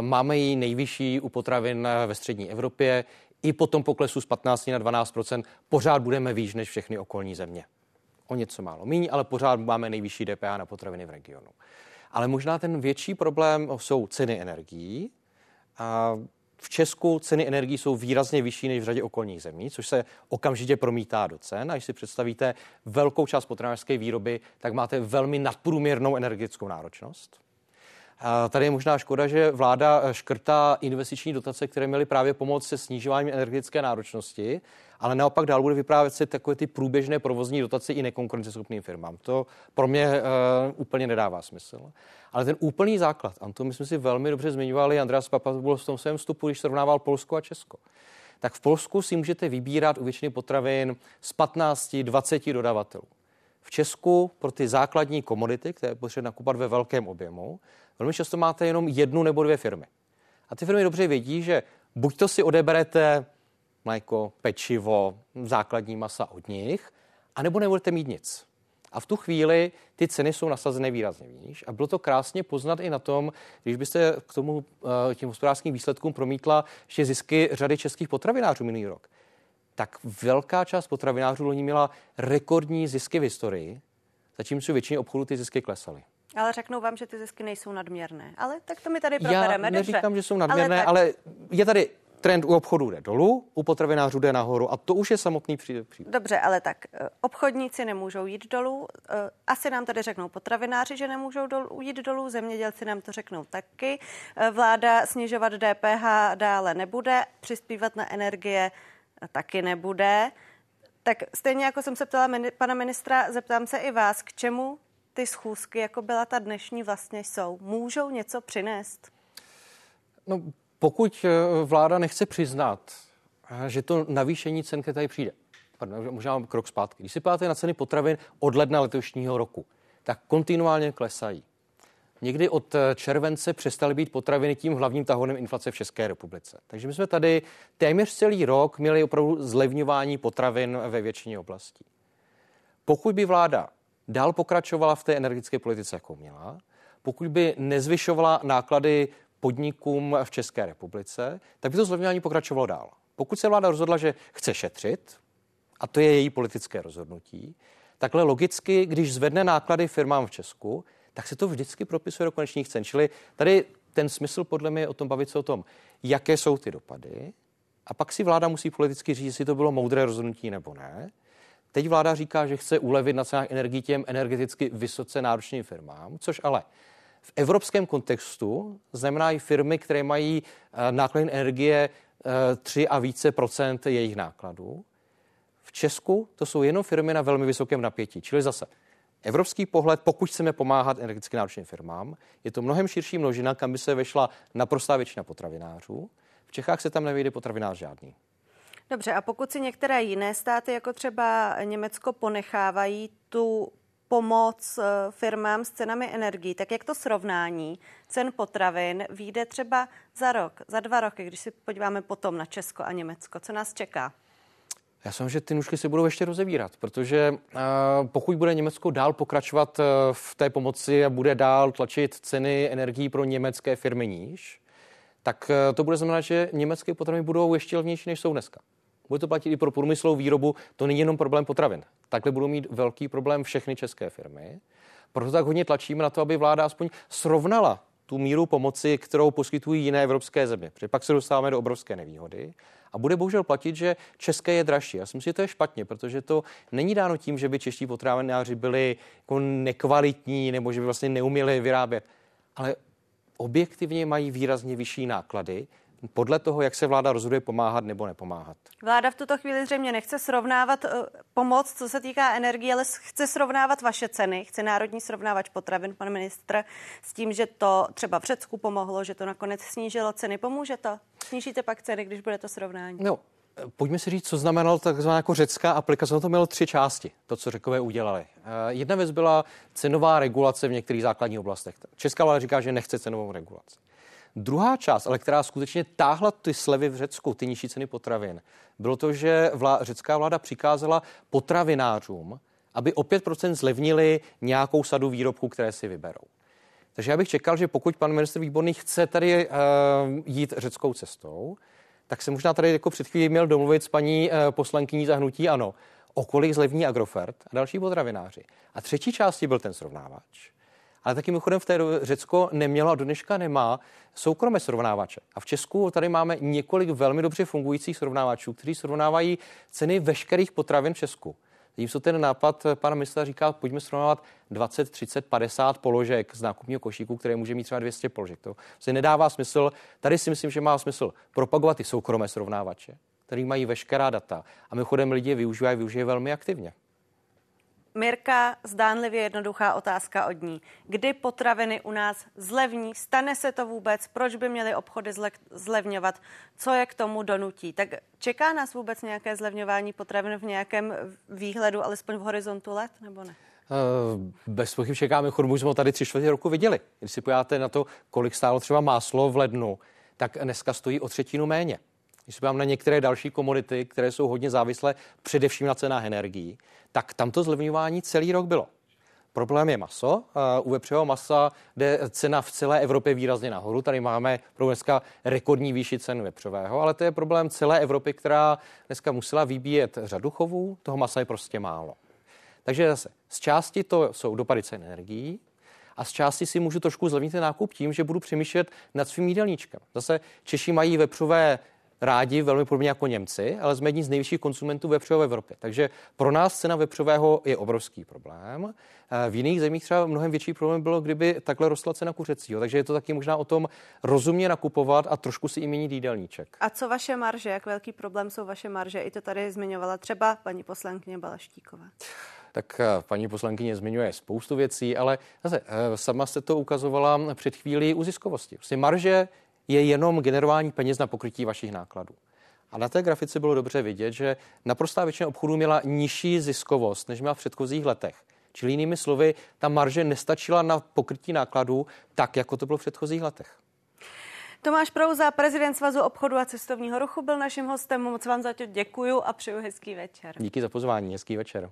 Máme ji nejvyšší u potravin ve střední Evropě. I po tom poklesu z patnáct na dvanáct procent pořád budeme výš než všechny okolní země. O něco málo míň, ale pořád máme nejvyšší D P H na potraviny v regionu. Ale možná ten větší problém jsou ceny energií. V Česku ceny energií jsou výrazně vyšší než v řadě okolních zemí, což se okamžitě promítá do cen. A když si představíte velkou část potravinářské výroby, tak máte velmi nadprůměrnou energetickou náročnost. A tady je možná škoda, že vláda škrtá investiční dotace, které měly právě pomoct se snižováním energetické náročnosti, ale naopak dál bude vyprávět se takové ty průběžné provozní dotace i nekonkurenceschopným firmám. To pro mě uh, úplně nedává smysl. Ale ten úplný základ, a to my jsme si velmi dobře zmiňovali, Andreas Papadopoulos v tom svém vstupu, když srovnával Polsko a Česko. tak v Polsku si můžete vybírat u většiny potravin z patnácti, dvaceti dodavatelů. V Česku pro ty základní komodity, které potřebujete nakupovat ve velkém objemu, velmi často máte jenom jednu nebo dvě firmy. A ty firmy dobře vědí, že buď to si odeberete mléko, pečivo, základní masa od nich, anebo nebudete mít nic. A v tu chvíli ty ceny jsou nasazené výrazně níž. A bylo to krásně poznat i na tom, když byste k tomu těm hospodářským výsledkům promítla ještě zisky řady českých potravinářů minulý rok. Tak velká část potravinářů loni měla rekordní zisky v historii, zatímco většině obchodů ty zisky klesaly. Ale řeknou vám, že ty zisky nejsou nadměrné. Ale tak to my tady probereme. Já neříkám, že jsou nadměrné, ale, ale je tady trend u obchodů jde dolů, u potravinářů jde nahoru a to už je samotný příběh. Dobře, ale tak obchodníci nemůžou jít dolů. Asi nám tady řeknou potravináři, že nemůžou dolů, jít dolů, zemědělci nám to řeknou taky. Vláda snižovat D P H dále nebude, přispívat na energie taky nebude. Tak stejně jako jsem se ptala pana ministra, zeptám se i vás, k čemu ty schůzky, jako byla ta dnešní, vlastně jsou? Můžou něco přinést? No, pokud vláda nechce přiznat, že to navýšení cen, které tady přijde, pardon, možná krok zpátky, když si páte na ceny potravin od ledna letošního roku, tak kontinuálně klesají. Někdy od července přestaly být potraviny tím hlavním tahonem inflace v České republice. Takže my jsme tady téměř celý rok měli opravdu zlevňování potravin ve většině oblastí. Pokud by vláda dál pokračovala v té energetické politice, jakou měla, pokud by nezvyšovala náklady podnikům v České republice, tak by to zlevňování pokračovalo dál. Pokud se vláda rozhodla, že chce šetřit, a to je její politické rozhodnutí, takhle logicky, když zvedne náklady firmám v Česku, tak se to vždycky propisuje do konečných cen. Čili tady ten smysl podle mě je o tom bavit se o tom, jaké jsou ty dopady, a pak si vláda musí politicky říct, jestli to bylo moudré rozhodnutí nebo ne. Teď vláda říká, že chce ulevit na cenách energií těm energeticky vysoce náročným firmám, což ale v evropském kontextu znamená i firmy, které mají náklady energie tři a více procent jejich nákladů. V Česku to jsou jenom firmy na velmi vysokém napětí. Čili zase evropský pohled, pokud chceme pomáhat energeticky náročným firmám, je to mnohem širší množina, kam by se vešla naprostá většina potravinářů. V Čechách se tam nevejde potravinář žádný. Dobře, a pokud si některé jiné státy, jako třeba Německo, ponechávají tu pomoc firmám s cenami energií, tak jak to srovnání cen potravin vyjde třeba za rok, za dva roky, když si podíváme potom na Česko a Německo? Co nás čeká? Já jsem, že ty nůžky se budou ještě rozevírat, protože uh, pokud bude Německo dál pokračovat uh, v té pomoci a bude dál tlačit ceny energií pro německé firmy níž, tak uh, to bude znamenat, že německé potraviny budou ještě levnější, než jsou dneska. Bude to platit i pro průmyslovou výrobu, to není jenom problém potravin. Takhle budou mít velký problém všechny české firmy. Proto tak hodně tlačíme na to, aby vláda aspoň srovnala tu míru pomoci, kterou poskytují jiné evropské země. Protože pak se dostáváme do obrovské nevýhody a bude bohužel platit, že české je dražší. Já si myslím, že to je špatně, protože to není dáno tím, že by čeští potravináři byli jako nekvalitní nebo že by vlastně neuměli vyrábět, ale objektivně mají výrazně vyšší náklady podle toho, jak se vláda rozhoduje pomáhat nebo nepomáhat. Vláda v tuto chvíli zřejmě nechce srovnávat pomoc, co se týká energie, ale chce srovnávat vaše ceny. Chce národní srovnávač potravin, pan ministr, s tím, že to třeba v Řecku pomohlo, že to nakonec snížilo ceny. Pomůže to? Snížíte pak ceny, když bude to srovnání? No, pojďme si říct, co znamenalo takzvaná jako řecká aplikace. No to mělo tři části, to, co Řekové udělali. Jedna věc byla cenová regulace v některých základních oblastech. Česká vláda říká, že nechce cenovou regulaci. Druhá část, ale která skutečně táhla ty slevy v Řecku, ty nižší ceny potravin, bylo to, že vlá, řecká vláda přikázala potravinářům, aby o pět procent zlevnili nějakou sadu výrobků, které si vyberou. Takže já bych čekal, že pokud pan ministr Výborný chce tady uh, jít řeckou cestou, tak se možná tady jako před chvílí měl domluvit s paní uh, poslankyní za hnutí ANO, o kolik zlevní Agrofert a další potravináři. A třetí části byl ten srovnávač. Ale taky mimochodem v té Řecko nemělo a do dneška nemá soukromé srovnávače. A v Česku tady máme několik velmi dobře fungujících srovnávačů, kteří srovnávají ceny veškerých potravin v Česku. Tím se ten nápad pana ministra říká, pojďme srovnávat dvacet, třicet, padesát položek z nákupního košíku, které může mít třeba dvě stě položek. To se nedává smysl. Tady si myslím, že má smysl propagovat i soukromé srovnávače, který mají veškerá data. A mimochodem lidi je využívají, využívají velmi aktivně. Mirka, zdánlivě jednoduchá otázka od ní. Kdy potraviny u nás zlevní? Stane se to vůbec? Proč by měly obchody zle- zlevňovat? Co je k tomu donutí? Tak čeká nás vůbec nějaké zlevňování potravin v nějakém výhledu, alespoň v horizontu let, nebo ne? Bez pochyb čekáme, chodbu jsme tady tři čtvrtě roku viděli. Když si podíváte na to, kolik stálo třeba máslo v lednu, tak dneska stojí o třetinu méně. Když se podívám na některé další komodity, které jsou hodně závislé především na cenách energií, tak tamto zlevňování celý rok bylo. Problém je maso. U vepřového masa jde cena v celé Evropě výrazně nahoru. Tady máme pro dneska rekordní výši cen vepřového, ale to je problém celé Evropy, která dneska musela vybíjet řadu chovů. Toho masa je prostě málo. Takže zase z části to jsou dopady cen energií a z části si můžu trošku zlevnit ten nákup tím, že budu přemýšlet nad svým jídelníčkem. Zase Češi mají vepřové rádi velmi podobně jako Němci, ale jsme jedni z nejvyšších konsumentů vepřového v Evropě. Takže pro nás cena vepřového je obrovský problém. V jiných zemích třeba mnohem větší problém bylo, kdyby takhle rostla cena kuřecího. Takže je to taky možná o tom rozumně nakupovat a trošku si i měnit jídelníček. A co vaše marže? Jak velký problém jsou vaše marže? I to tady zmiňovala třeba paní poslankyně Balaštíková. Tak paní poslankyně zmiňuje spoustu věcí, ale zase sama se to ukazovala před chvílí u ziskovosti. Vlastně marže je jenom generování peněz na pokrytí vašich nákladů. A na té grafice bylo dobře vidět, že naprostá většina obchodů měla nižší ziskovost, než měla v předchozích letech. Čili jinými slovy, ta marže nestačila na pokrytí nákladů tak, jako to bylo v předchozích letech. Tomáš Prouza, prezident Svazu obchodu a cestovního ruchu, byl naším hostem. Moc vám za to děkuju a přeju hezký večer. Díky za pozvání, hezký večer.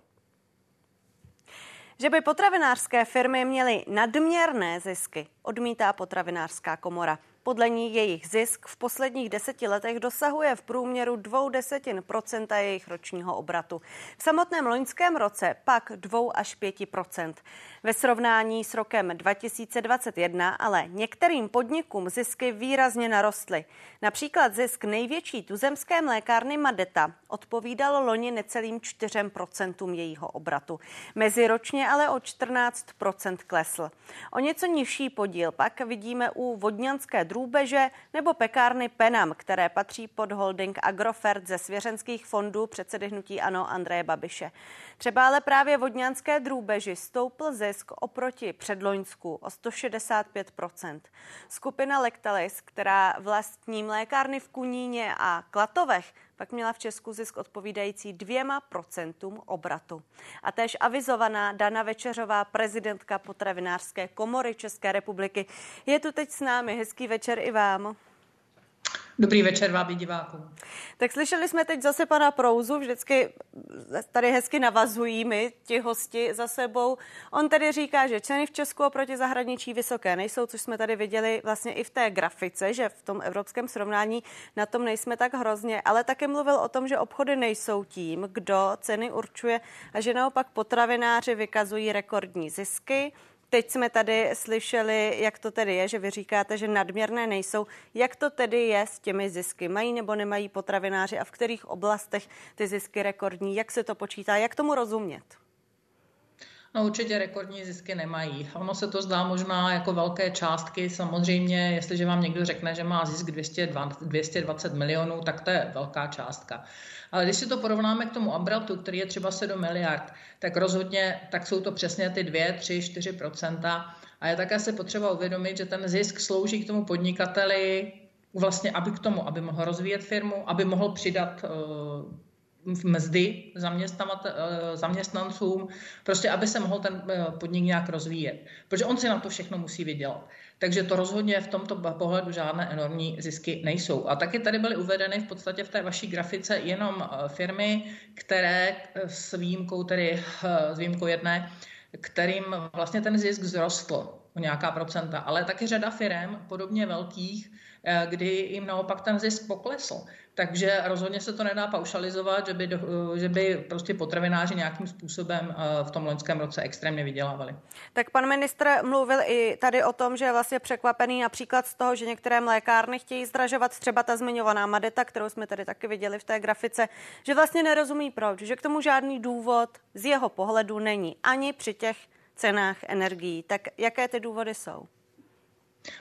Že by potravinářské firmy měly nadměrné zisky, odmítá potravinářská komora. Podle ní jejich zisk v posledních deseti letech dosahuje v průměru dvou desetin procenta jejich ročního obratu. V samotném loňském roce pak dvou až pěti procent. Ve srovnání s rokem dva tisíce dvacet jedna ale některým podnikům zisky výrazně narostly. Například zisk největší tuzemské mlékárny Madeta odpovídalo loni necelým čtyřem procentům jejího obratu. Meziročně ale o čtrnáct procent klesl. O něco nižší podíl pak vidíme u vodňanské drůbeže nebo pekárny Penam, které patří pod holding Agrofert ze svěřenských fondů předsedy hnutí ANO Andreje Babiše. Třeba ale právě vodňanské drůbeži stoupl zisk oproti předloňsku o sto šedesát pět procent. Skupina Lektalis, která vlastní mlékárny v Kuníně a Klatovech, pak měla v Česku zisk odpovídající dvěma procentům obratu. A též avizovaná Dana Večeřová, prezidentka potravinářské komory České republiky, je tu teď s námi. Hezký večer i vám. Dobrý večer vám i divákům. Tak slyšeli jsme teď zase pana Prouzu, vždycky tady hezky navazují my ti hosti za sebou. On tady říká, že ceny v Česku oproti zahraničí vysoké nejsou, což jsme tady viděli vlastně i v té grafice, že v tom evropském srovnání na tom nejsme tak hrozně, ale také mluvil o tom, že obchody nejsou tím, kdo ceny určuje a že naopak potravináři vykazují rekordní zisky. Teď jsme tady slyšeli, jak to tedy je, že vy říkáte, že nadměrné nejsou. Jak to tedy je s těmi zisky? Mají nebo nemají potravináři a v kterých oblastech ty zisky rekordní? Jak se to počítá? Jak tomu rozumět? No určitě rekordní zisky nemají. Ono se to zdá možná jako velké částky. Samozřejmě, jestliže vám někdo řekne, že má zisk dvě stě dvacet milionů, tak to je velká částka. Ale když si to porovnáme k tomu obratu, který je třeba sedm miliard, tak rozhodně tak jsou to přesně ty dvě, tři, čtyři procenta. A je také se potřeba uvědomit, že ten zisk slouží k tomu podnikateli, vlastně aby k tomu, aby mohl rozvíjet firmu, aby mohl přidat uh, v mzdy zaměstnancům, prostě aby se mohl ten podnik nějak rozvíjet. Protože on si na to všechno musí vydělat. Takže to rozhodně v tomto pohledu žádné enormní zisky nejsou. A taky tady byly uvedeny v podstatě v té vaší grafice jenom firmy, které s výjimkou, tedy, s výjimkou jedné, kterým vlastně ten zisk vzrostl o nějaká procenta, ale taky řada firem podobně velkých, kdy jim naopak ten zisk poklesl. Takže rozhodně se to nedá paušalizovat, že by, do, že by prostě potravináři nějakým způsobem v tom loňském roce extrémně vydělávali. Tak pan ministr mluvil i tady o tom, že je vlastně překvapený například z toho, že některé mlékárny chtějí zdražovat, třeba ta zmiňovaná Madeta, kterou jsme tady taky viděli v té grafice, že vlastně nerozumí proč, že k tomu žádný důvod z jeho pohledu není ani při těch cenách energií. Tak jaké ty důvody jsou?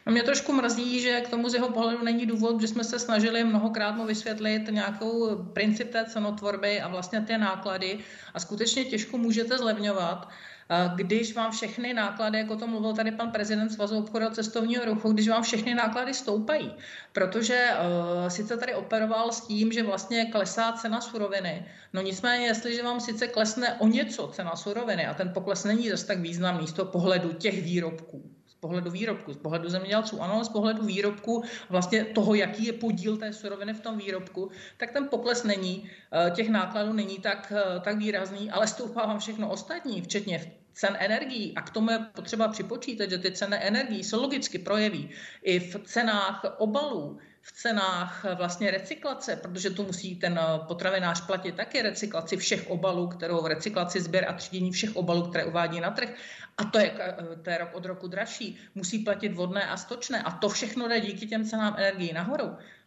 No mě trošku mrzí, že k tomu z jeho pohledu není důvod, že jsme se snažili mnohokrát mu vysvětlit nějakou princip té cenotvorby a vlastně ty náklady a skutečně těžko můžete zlevňovat, když vám všechny náklady, jako to mluvil tady pan prezident Svazu obchodu a cestovního ruchu, když vám všechny náklady stoupají, protože uh, sice tady operoval s tím, že vlastně klesá cena suroviny, no nicméně, jestliže vám sice klesne o něco cena suroviny a ten pokles není zase tak významný z toho pohledu těch výrobků, z pohledu výrobků, z pohledu zemědělců, ano, z pohledu výrobku, vlastně toho, jaký je podíl té suroviny v tom výrobku, tak ten pokles není, těch nákladů není tak, tak výrazný, ale stoupá vám všechno ostatní, včetně cen energií. A k tomu je potřeba připočítat, že ty ceny energií se logicky projeví i v cenách obalů, v cenách vlastně recyklace, protože tu musí ten potravinář platit taky recyklaci všech obalů, kterou recyklaci, sběr a třídění všech obalů, které uvádí na trh. A to je, to je rok od roku dražší. Musí platit vodné a stočné. A to všechno jde díky těm cenám energií nahoru.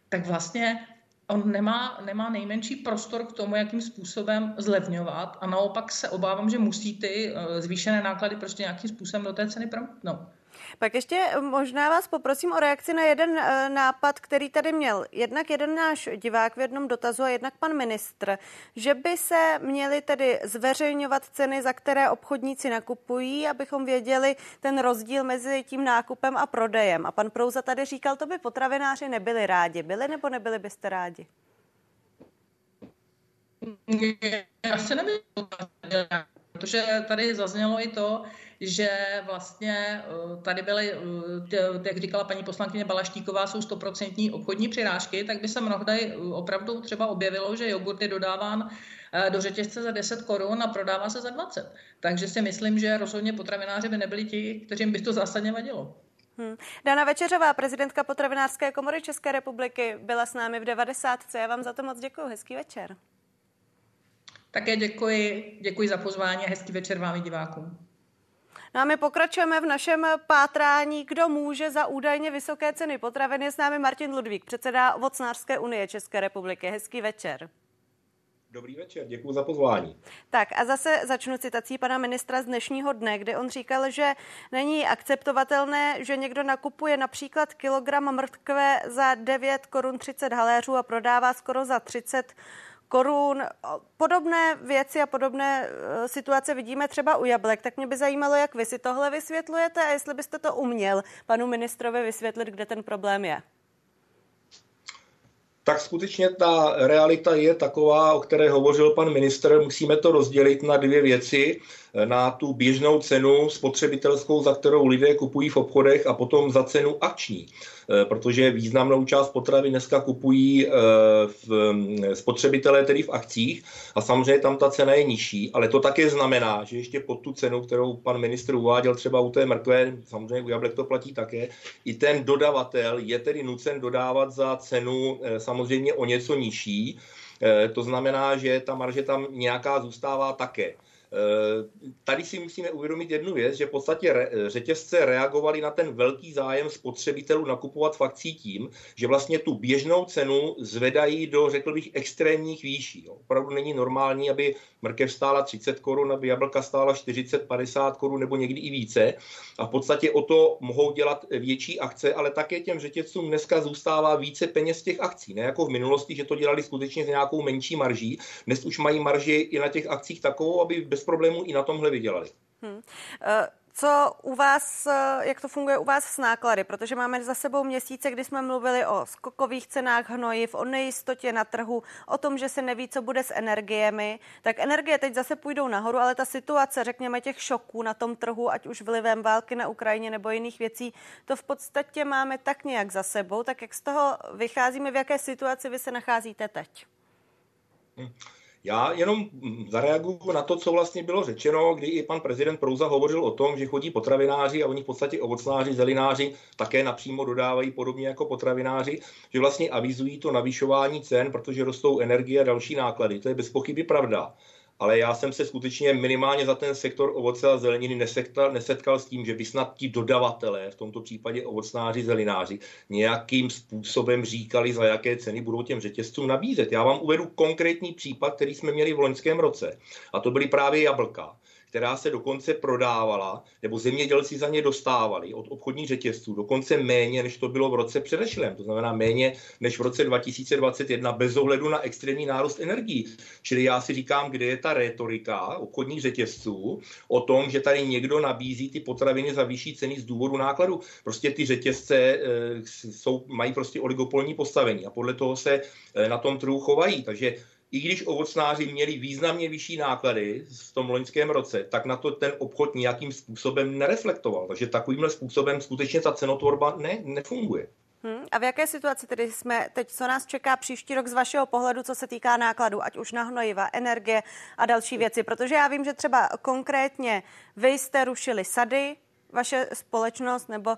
Tak vlastně on nemá, nemá nejmenší prostor k tomu, jakým způsobem zlevňovat. A naopak se obávám, že musí ty zvýšené náklady prostě nějakým způsobem do té ceny promítnout. Pak ještě možná vás poprosím o reakci na jeden nápad, který tady měl jednak jeden náš divák v jednom dotazu a jednak pan ministr, že by se měly tedy zveřejňovat ceny, za které obchodníci nakupují, abychom věděli ten rozdíl mezi tím nákupem a prodejem. A pan Prouza tady říkal, to by potravináři nebyli rádi. Byli nebo nebyli byste rádi? Já se nebyl rádi. Protože tady zaznělo i to, že vlastně tady byly, jak říkala paní poslankyně Balaštíková, jsou stoprocentní obchodní přirážky, tak by se mnohdy opravdu třeba objevilo, že jogurt je dodáván do řetězce za deset korun a prodává se za dvacet. Takže si myslím, že rozhodně potravináři by nebyli ti, kterým by to zásadně vadilo. Hmm. Dana Večeřová, prezidentka Potravinářské komory České republiky, byla s námi v devadesátce. Já vám za to moc děkuju. Hezký večer. Také děkuji, děkuji za pozvání a hezký večer vám i divákům. No a my pokračujeme v našem pátrání, kdo může za údajně vysoké ceny potravin. Je s námi Martin Ludvík, předseda Ovocnářské unie České republiky. Hezký večer. Dobrý večer, děkuji za pozvání. Tak a zase začnu citací pana ministra z dnešního dne, kde on říkal, že není akceptovatelné, že někdo nakupuje například kilogram mrkve za devět korun třicet haléřů a prodává skoro za třicet korun. Podobné věci a podobné situace vidíme třeba u jablek, tak mě by zajímalo, jak vy si tohle vysvětlujete a jestli byste to uměl panu ministrovi vysvětlit, kde ten problém je. Tak skutečně ta realita je taková, o které hovořil pan ministr. Musíme to rozdělit na dvě věci. Na tu běžnou cenu spotřebitelskou, za kterou lidé kupují v obchodech, a potom za cenu akční. Protože významnou část potravy dneska kupují v spotřebitelé, tedy v akcích. A samozřejmě tam ta cena je nižší, ale to také znamená, že ještě pod tu cenu, kterou pan ministr uváděl třeba u té mrkve, samozřejmě u jablek to platí také, i ten dodavatel je tedy nucen dodávat za cenu samozřejmě o něco nižší. To znamená, že ta marže tam nějaká zůstává také. Tady si musíme uvědomit jednu věc, že v podstatě řetězce reagovaly na ten velký zájem spotřebitelů nakupovat v akcích tím, že vlastně tu běžnou cenu zvedají do, řekl bych, extrémních výší. Opravdu není normální, aby mrkev stála třicet korun, aby jablka stála čtyřicet, padesát korun nebo někdy i více. A v podstatě o to mohou dělat větší akce, ale také těm řetězcům dneska zůstává více peněz těch akcí. Ne jako v minulosti, že to dělali skutečně s nějakou menší marží. Dnes už mají marži i na těch akcích takovou, aby bez problémů i na tomhle vydělali. Hmm. Co u vás, jak to funguje u vás s náklady? Protože máme za sebou měsíce, kdy jsme mluvili o skokových cenách hnojiv, o nejistotě na trhu, o tom, že se neví, co bude s energiemi. Tak energie teď zase půjdou nahoru, ale ta situace, řekněme, těch šoků na tom trhu, ať už vlivem války na Ukrajině nebo jiných věcí, to v podstatě máme tak nějak za sebou. Tak jak z toho vycházíme, v jaké situaci vy se nacházíte teď? Hmm. Já jenom zareaguju na to, co vlastně bylo řečeno, kdy i pan prezident Prouza hovořil o tom, že chodí potravináři a oni v podstatě ovocnáři, zelináři také napřímo dodávají podobně jako potravináři, že vlastně avizují to navyšování cen, protože rostou energie a další náklady. To je bez pochyby pravda. Ale já jsem se skutečně minimálně za ten sektor ovoce a zeleniny nesetkal, nesetkal s tím, že by snad ti dodavatelé, v tomto případě ovocnáři, zelináři, nějakým způsobem říkali, za jaké ceny budou těm řetězcům nabízet. Já vám uvedu konkrétní případ, který jsme měli v loňském roce. A to byly právě jablka. která se dokonce prodávala, nebo zemědělci za ně dostávali od obchodních řetězců dokonce méně, než to bylo v roce předešlém, to znamená méně než v roce dva tisíce dvacet jedna, bez ohledu na extrémní nárůst energií. Čili já si říkám, kde je ta rétorika obchodních řetězců o tom, že tady někdo nabízí ty potraviny za vyšší ceny z důvodu nákladu. Prostě ty řetězce jsou, mají prostě oligopolní postavení a podle toho se na tom trhu chovají. Takže i když ovocnáři měli významně vyšší náklady v tom loňském roce, tak na to ten obchod nějakým způsobem nereflektoval. Takže takovýmhle způsobem skutečně ta cenotvorba ne, nefunguje. Hmm, a v jaké situaci tedy jsme teď, co nás čeká příští rok z vašeho pohledu, co se týká nákladů, ať už na hnojiva, energie a další věci? Protože já vím, že třeba konkrétně vy jste rušili sady, vaše společnost, nebo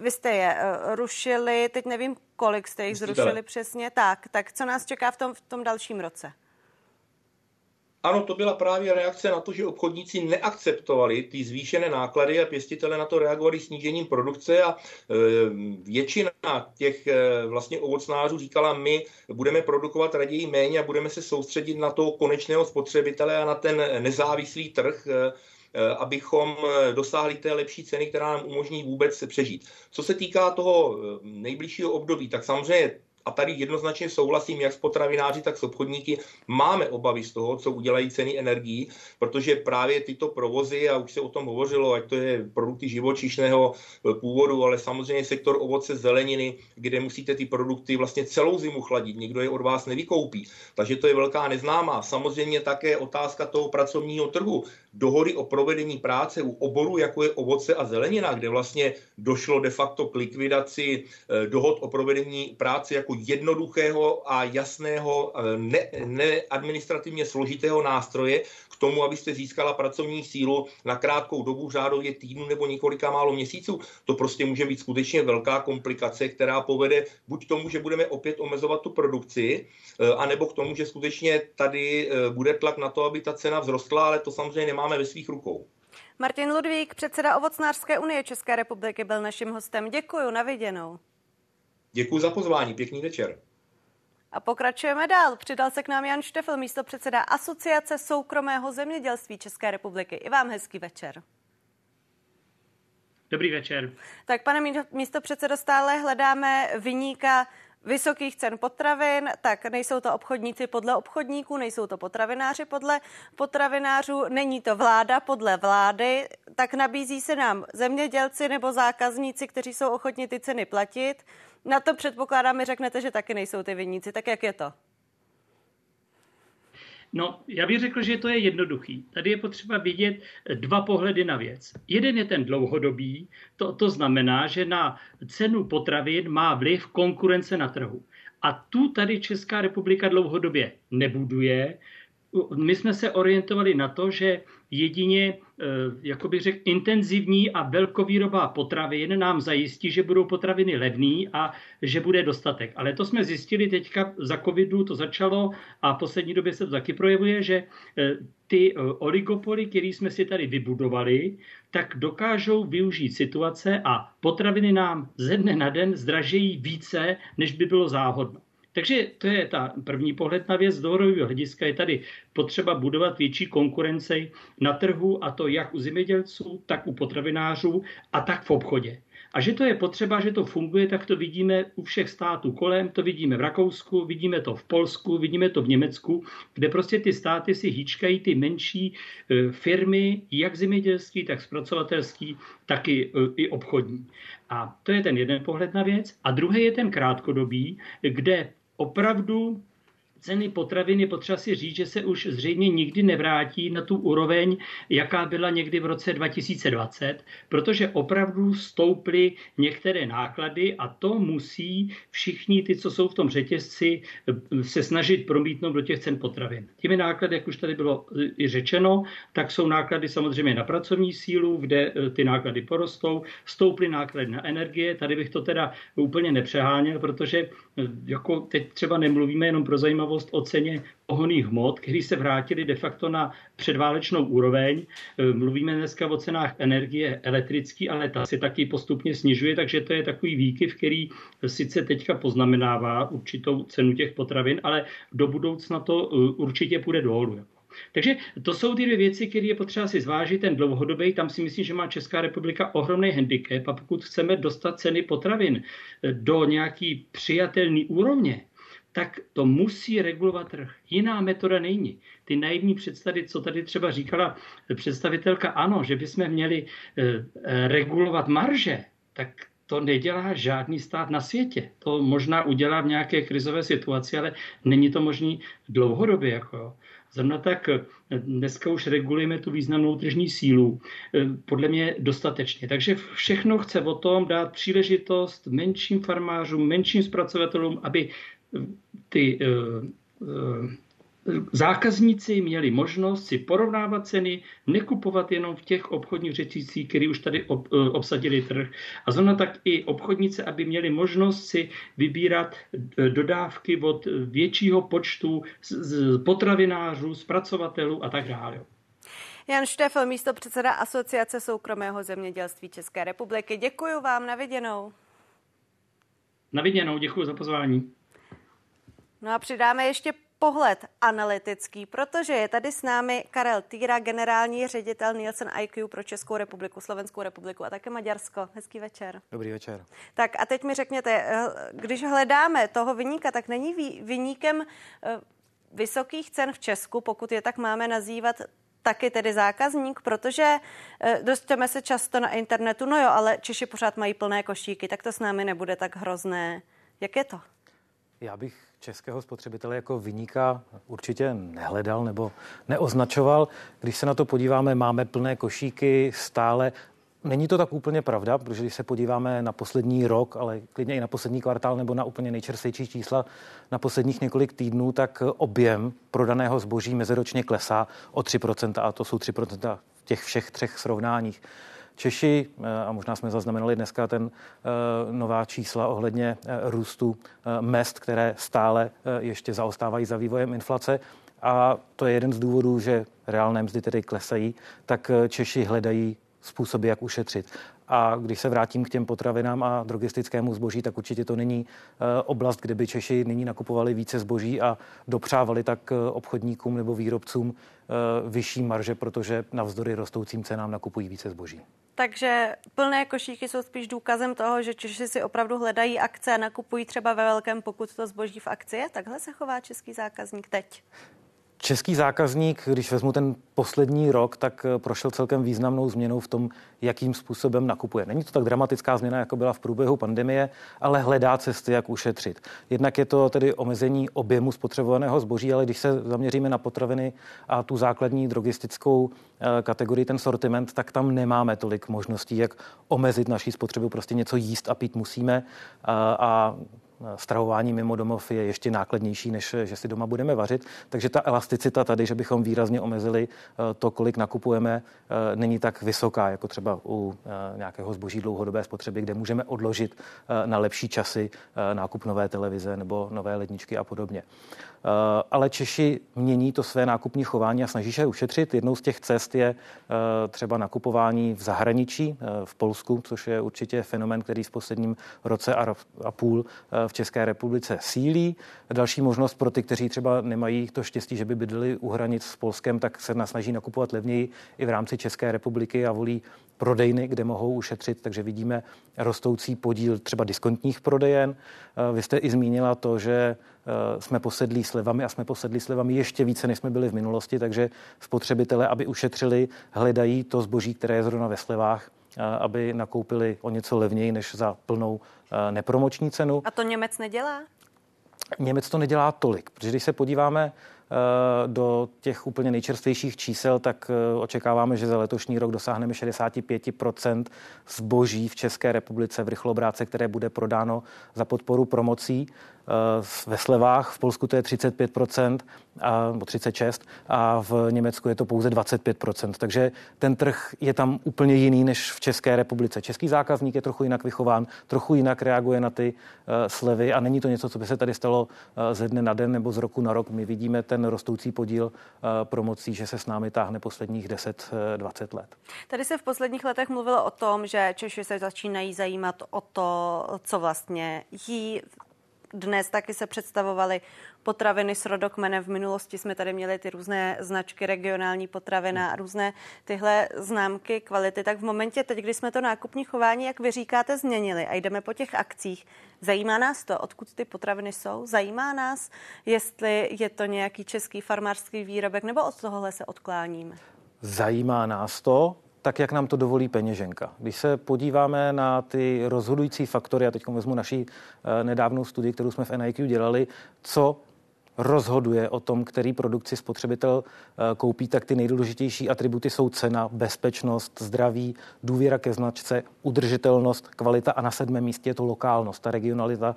vy jste je rušili, teď nevím, kolik jste jich zrušili přesně, tak, tak co nás čeká v tom, v tom dalším roce? Ano, to byla právě reakce na to, že obchodníci neakceptovali ty zvýšené náklady a pěstitele na to reagovali snížením produkce a e, většina těch e, vlastně ovocnářů říkala, my budeme produkovat raději méně a budeme se soustředit na toho konečného spotřebitele a na ten nezávislý trh, e, abychom dosáhli té lepší ceny, která nám umožní vůbec přežít. Co se týká toho nejbližšího období, tak samozřejmě, a tady jednoznačně souhlasím jak s potravináři, tak s obchodníky, máme obavy z toho, co udělají ceny energií, protože právě tyto provozy, a už se o tom hovořilo, ať to je produkty živočišného původu, ale samozřejmě sektor ovoce, zeleniny, kde musíte ty produkty vlastně celou zimu chladit, nikdo je od vás nevykoupí. Takže to je velká neznámá. Samozřejmě také otázka toho pracovního trhu. Dohody o provedení práce u oboru, jako je ovoce a zelenina, kde vlastně došlo de facto k likvidaci dohod o provedení práce jako jednoduchého a jasného, ne, ne administrativně složitého nástroje k tomu, abyste získala pracovní sílu na krátkou dobu, řádově týdnu nebo několika málo měsíců. To prostě může být skutečně velká komplikace, která povede buď k tomu, že budeme opět omezovat tu produkci, anebo k tomu, že skutečně tady bude tlak na to, aby ta cena vzrostla, ale to samozřejmě nemáme ve svých rukou. Martin Ludvík, předseda Ovocnářské unie České republiky, byl naším hostem. Děkuju, na viděnou. Děkuji za pozvání, pěkný večer. A pokračujeme dál. Přidal se k nám Jan Štefl, místopředseda Asociace soukromého zemědělství České republiky. I vám hezký večer. Dobrý večer. Tak pane místopředsedo, stále hledáme viníka vysokých cen potravin, tak nejsou to obchodníci podle obchodníků, nejsou to potravináři podle potravinářů, není to vláda podle vlády, tak nabízí se nám zemědělci nebo zákazníci, kteří jsou ochotni ty ceny platit. Na to předpokládám, mi řeknete, že taky nejsou ty viníci. Tak jak je to? No, já bych řekl, že to je jednoduchý. Tady je potřeba vidět dva pohledy na věc. Jeden je ten dlouhodobý, to, to znamená, že na cenu potravin má vliv konkurence na trhu. A tu tady Česká republika dlouhodobě nebuduje. My jsme se orientovali na to, že jedině, jak bych řekl, intenzivní a velkovýroba potravin nám zajistí, že budou potraviny levný a že bude dostatek. Ale to jsme zjistili teďka za covidu, to začalo a v poslední době se to taky projevuje, že ty oligopoly, které jsme si tady vybudovali, tak dokážou využít situace a potraviny nám ze dne na den zdražejí více, než by bylo záhodno. Takže to je ta první pohled na věc. Z dlouhodobého hlediska je tady potřeba budovat větší konkurenci na trhu, a to jak u zemědělců, tak u potravinářů a tak v obchodě. A že to je potřeba, že to funguje, tak to vidíme u všech států kolem, to vidíme v Rakousku, vidíme to v Polsku, vidíme to v Německu, kde prostě ty státy si hýčkají ty menší firmy, jak zemědělský, tak zpracovatelský, tak i, i obchodní. A to je ten jeden pohled na věc. A druhý je ten krátkodobý, kde opravdu ceny potravin je potřeba si říct, že se už zřejmě nikdy nevrátí na tu úroveň, jaká byla někdy v roce dva tisíce dvacet, protože opravdu stouply některé náklady a to musí všichni ty, co jsou v tom řetězci, se snažit promítnout do těch cen potravin. Těmi náklady, jak už tady bylo i řečeno, tak jsou náklady samozřejmě na pracovní sílu, kde ty náklady porostou, stouply náklady na energie, tady bych to teda úplně nepřeháněl, protože jako teď třeba nemluvíme jenom pro zajímavé o ceně pohonných hmot, které se vrátily de facto na předválečnou úroveň. Mluvíme dneska o cenách energie elektrický, ale ta se taky postupně snižuje, takže to je takový výkyv, který sice teďka poznamenává určitou cenu těch potravin, ale do budoucna to určitě půjde dolů. Takže to jsou ty dvě věci, které je potřeba si zvážit, ten dlouhodobý, tam si myslím, že má Česká republika ohromný handicap a pokud chceme dostat ceny potravin do nějaký přijatelný úrovně, tak to musí regulovat trh. Jiná metoda není. Ty naivní představy, co tady třeba říkala představitelka ANO, že bychom měli regulovat marže, tak to nedělá žádný stát na světě. To možná udělá v nějaké krizové situaci, ale není to možný dlouhodobě. Jako. Zrovna tak dneska už regulujeme tu významnou tržní sílu, podle mě dostatečně. Takže všechno chce o tom dát příležitost menším farmářům, menším zpracovatelům, aby ty uh, uh, zákazníci měli možnost si porovnávat ceny, nekupovat jenom v těch obchodních řetících, které už tady ob, uh, obsadili trh. A zrovna tak i obchodnice, aby měli možnost si vybírat dodávky od většího počtu z, z potravinářů, zpracovatelů a tak dále. Jan Štefl, místopředseda Asociace soukromého zemědělství České republiky. Děkuji vám, na viděnou. Na viděnou, děkuji za pozvání. No a přidáme ještě pohled analytický, protože je tady s námi Karel Týra, generální ředitel Nielsen I Q pro Českou republiku, Slovenskou republiku a také Maďarsko. Hezký večer. Dobrý večer. Tak a teď mi řekněte, když hledáme toho viníka, tak není viníkem vysokých cen v Česku, pokud je tak máme nazývat, taky tedy zákazník, protože dostaneme se často na internetu, no jo, ale Češi pořád mají plné košíky, tak to s námi nebude tak hrozné. Jak je to? Já bych českého spotřebitele jako viníka určitě nehledal nebo neoznačoval. Když se na to podíváme, máme plné košíky stále. Není to tak úplně pravda, protože když se podíváme na poslední rok, ale klidně i na poslední kvartál nebo na úplně nejčerstvější čísla na posledních několik týdnů, tak objem prodaného zboží meziročně klesá o tři procenta a to jsou tři procenta v těch všech třech srovnáních. Češi, a možná jsme zaznamenali dneska ten nová čísla ohledně růstu mezd, které stále ještě zaostávají za vývojem inflace. A to je jeden z důvodů, že reálné mzdy tedy klesají, tak Češi hledají způsoby, jak ušetřit. A když se vrátím k těm potravinám a drogistickému zboží, tak určitě to není oblast, kde by Češi nyní nakupovali více zboží a dopřávali tak obchodníkům nebo výrobcům vyšší marže, protože navzdory rostoucím cenám nakupují více zboží. Takže plné košíky jsou spíš důkazem toho, že Češi si opravdu hledají akce a nakupují třeba ve velkém, pokud to zboží v akci je. Takhle se chová český zákazník teď. Český zákazník, když vezmu ten poslední rok, tak prošel celkem významnou změnou v tom, jakým způsobem nakupuje. Není to tak dramatická změna, jako byla v průběhu pandemie, ale hledá cesty, jak ušetřit. Jednak je to tedy omezení objemu spotřebovaného zboží, ale když se zaměříme na potraviny a tu základní drogistickou kategorii, ten sortiment, tak tam nemáme tolik možností, jak omezit naši spotřebu. Prostě něco jíst a pít musíme a, a stravování mimo domov je ještě nákladnější, než že si doma budeme vařit. Takže ta elasticita tady, že bychom výrazně omezili to, kolik nakupujeme, není tak vysoká, jako třeba u nějakého zboží dlouhodobé spotřeby, kde můžeme odložit na lepší časy nákup nové televize nebo nové ledničky a podobně. Ale Češi mění to své nákupní chování a snaží se ušetřit. Jednou z těch cest je třeba nakupování v zahraničí, v Polsku, což je určitě fenomén, který v posledním roce a půl v České republice sílí. Další možnost pro ty, kteří třeba nemají to štěstí, že by bydleli u hranic s Polskem, tak se snaží nakupovat levněji i v rámci České republiky a volí prodejny, kde mohou ušetřit, takže vidíme rostoucí podíl třeba diskontních prodejen. Vy jste i zmínila to, že jsme posedlí slevami a jsme posedlí slevami ještě více, než jsme byli v minulosti, takže spotřebitelé, aby ušetřili, hledají to zboží, které je zrovna ve slevách, aby nakoupili o něco levněji než za plnou nepromoční cenu. A to Němec nedělá? Němec to nedělá tolik, protože když se podíváme do těch úplně nejčerstvějších čísel, tak očekáváme, že za letošní rok dosáhneme šedesát pět procent zboží v České republice v rychlobráce, které bude prodáno za podporu promocí. Ve slevách v Polsku to je třicet pět procent, nebo třicet šest procent a v Německu je to pouze dvacet pět procent. Takže ten trh je tam úplně jiný než v České republice. Český zákazník je trochu jinak vychován, trochu jinak reaguje na ty slevy a není to něco, co by se tady stalo ze dne na den nebo z roku na rok. My vidíme ten rostoucí podíl promocí, že se s námi táhne posledních deset až dvacet let. Tady se v posledních letech mluvilo o tom, že Češi se začínají zajímat o to, co vlastně jí. dnes taky se představovaly potraviny s rodokmenem. V minulosti jsme tady měli ty různé značky, regionální potravina a různé tyhle známky kvality. Tak v momentě teď, kdy jsme to nákupní chování, jak vy říkáte, změnili a jdeme po těch akcích, zajímá nás to, odkud ty potraviny jsou? Zajímá nás, jestli je to nějaký český farmářský výrobek, nebo od tohohle se odkláníme? Zajímá nás to, tak jak nám to dovolí peněženka. Když se podíváme na ty rozhodující faktory, a teď vezmu naší nedávnou studii, kterou jsme v N I Q dělali, co rozhoduje o tom, který produkt si spotřebitel koupí, tak ty nejdůležitější atributy jsou cena, bezpečnost, zdraví, důvěra ke značce, udržitelnost, kvalita a na sedmém místě je to lokálnost, ta regionalita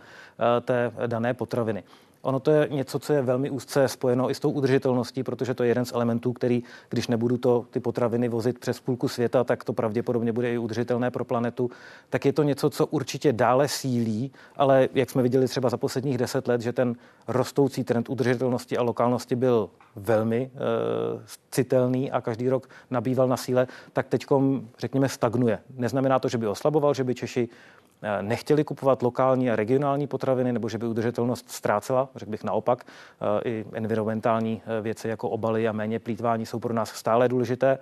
té dané potraviny. Ono to je něco, co je velmi úzce spojeno i s tou udržitelností, protože to je jeden z elementů, který, když nebudu to, ty potraviny vozit přes půlku světa, tak to pravděpodobně bude i udržitelné pro planetu. Tak je to něco, co určitě dále sílí, ale jak jsme viděli třeba za posledních deset let, že ten rostoucí trend udržitelnosti a lokálnosti byl velmi e, citelný a každý rok nabýval na síle, tak teďkom, řekněme, stagnuje. Neznamená to, že by oslaboval, že by Češi nechtěli kupovat lokální a regionální potraviny, nebo že by udržitelnost ztrácela, řekl bych naopak. I environmentální věci jako obaly a méně plýtvání jsou pro nás stále důležité,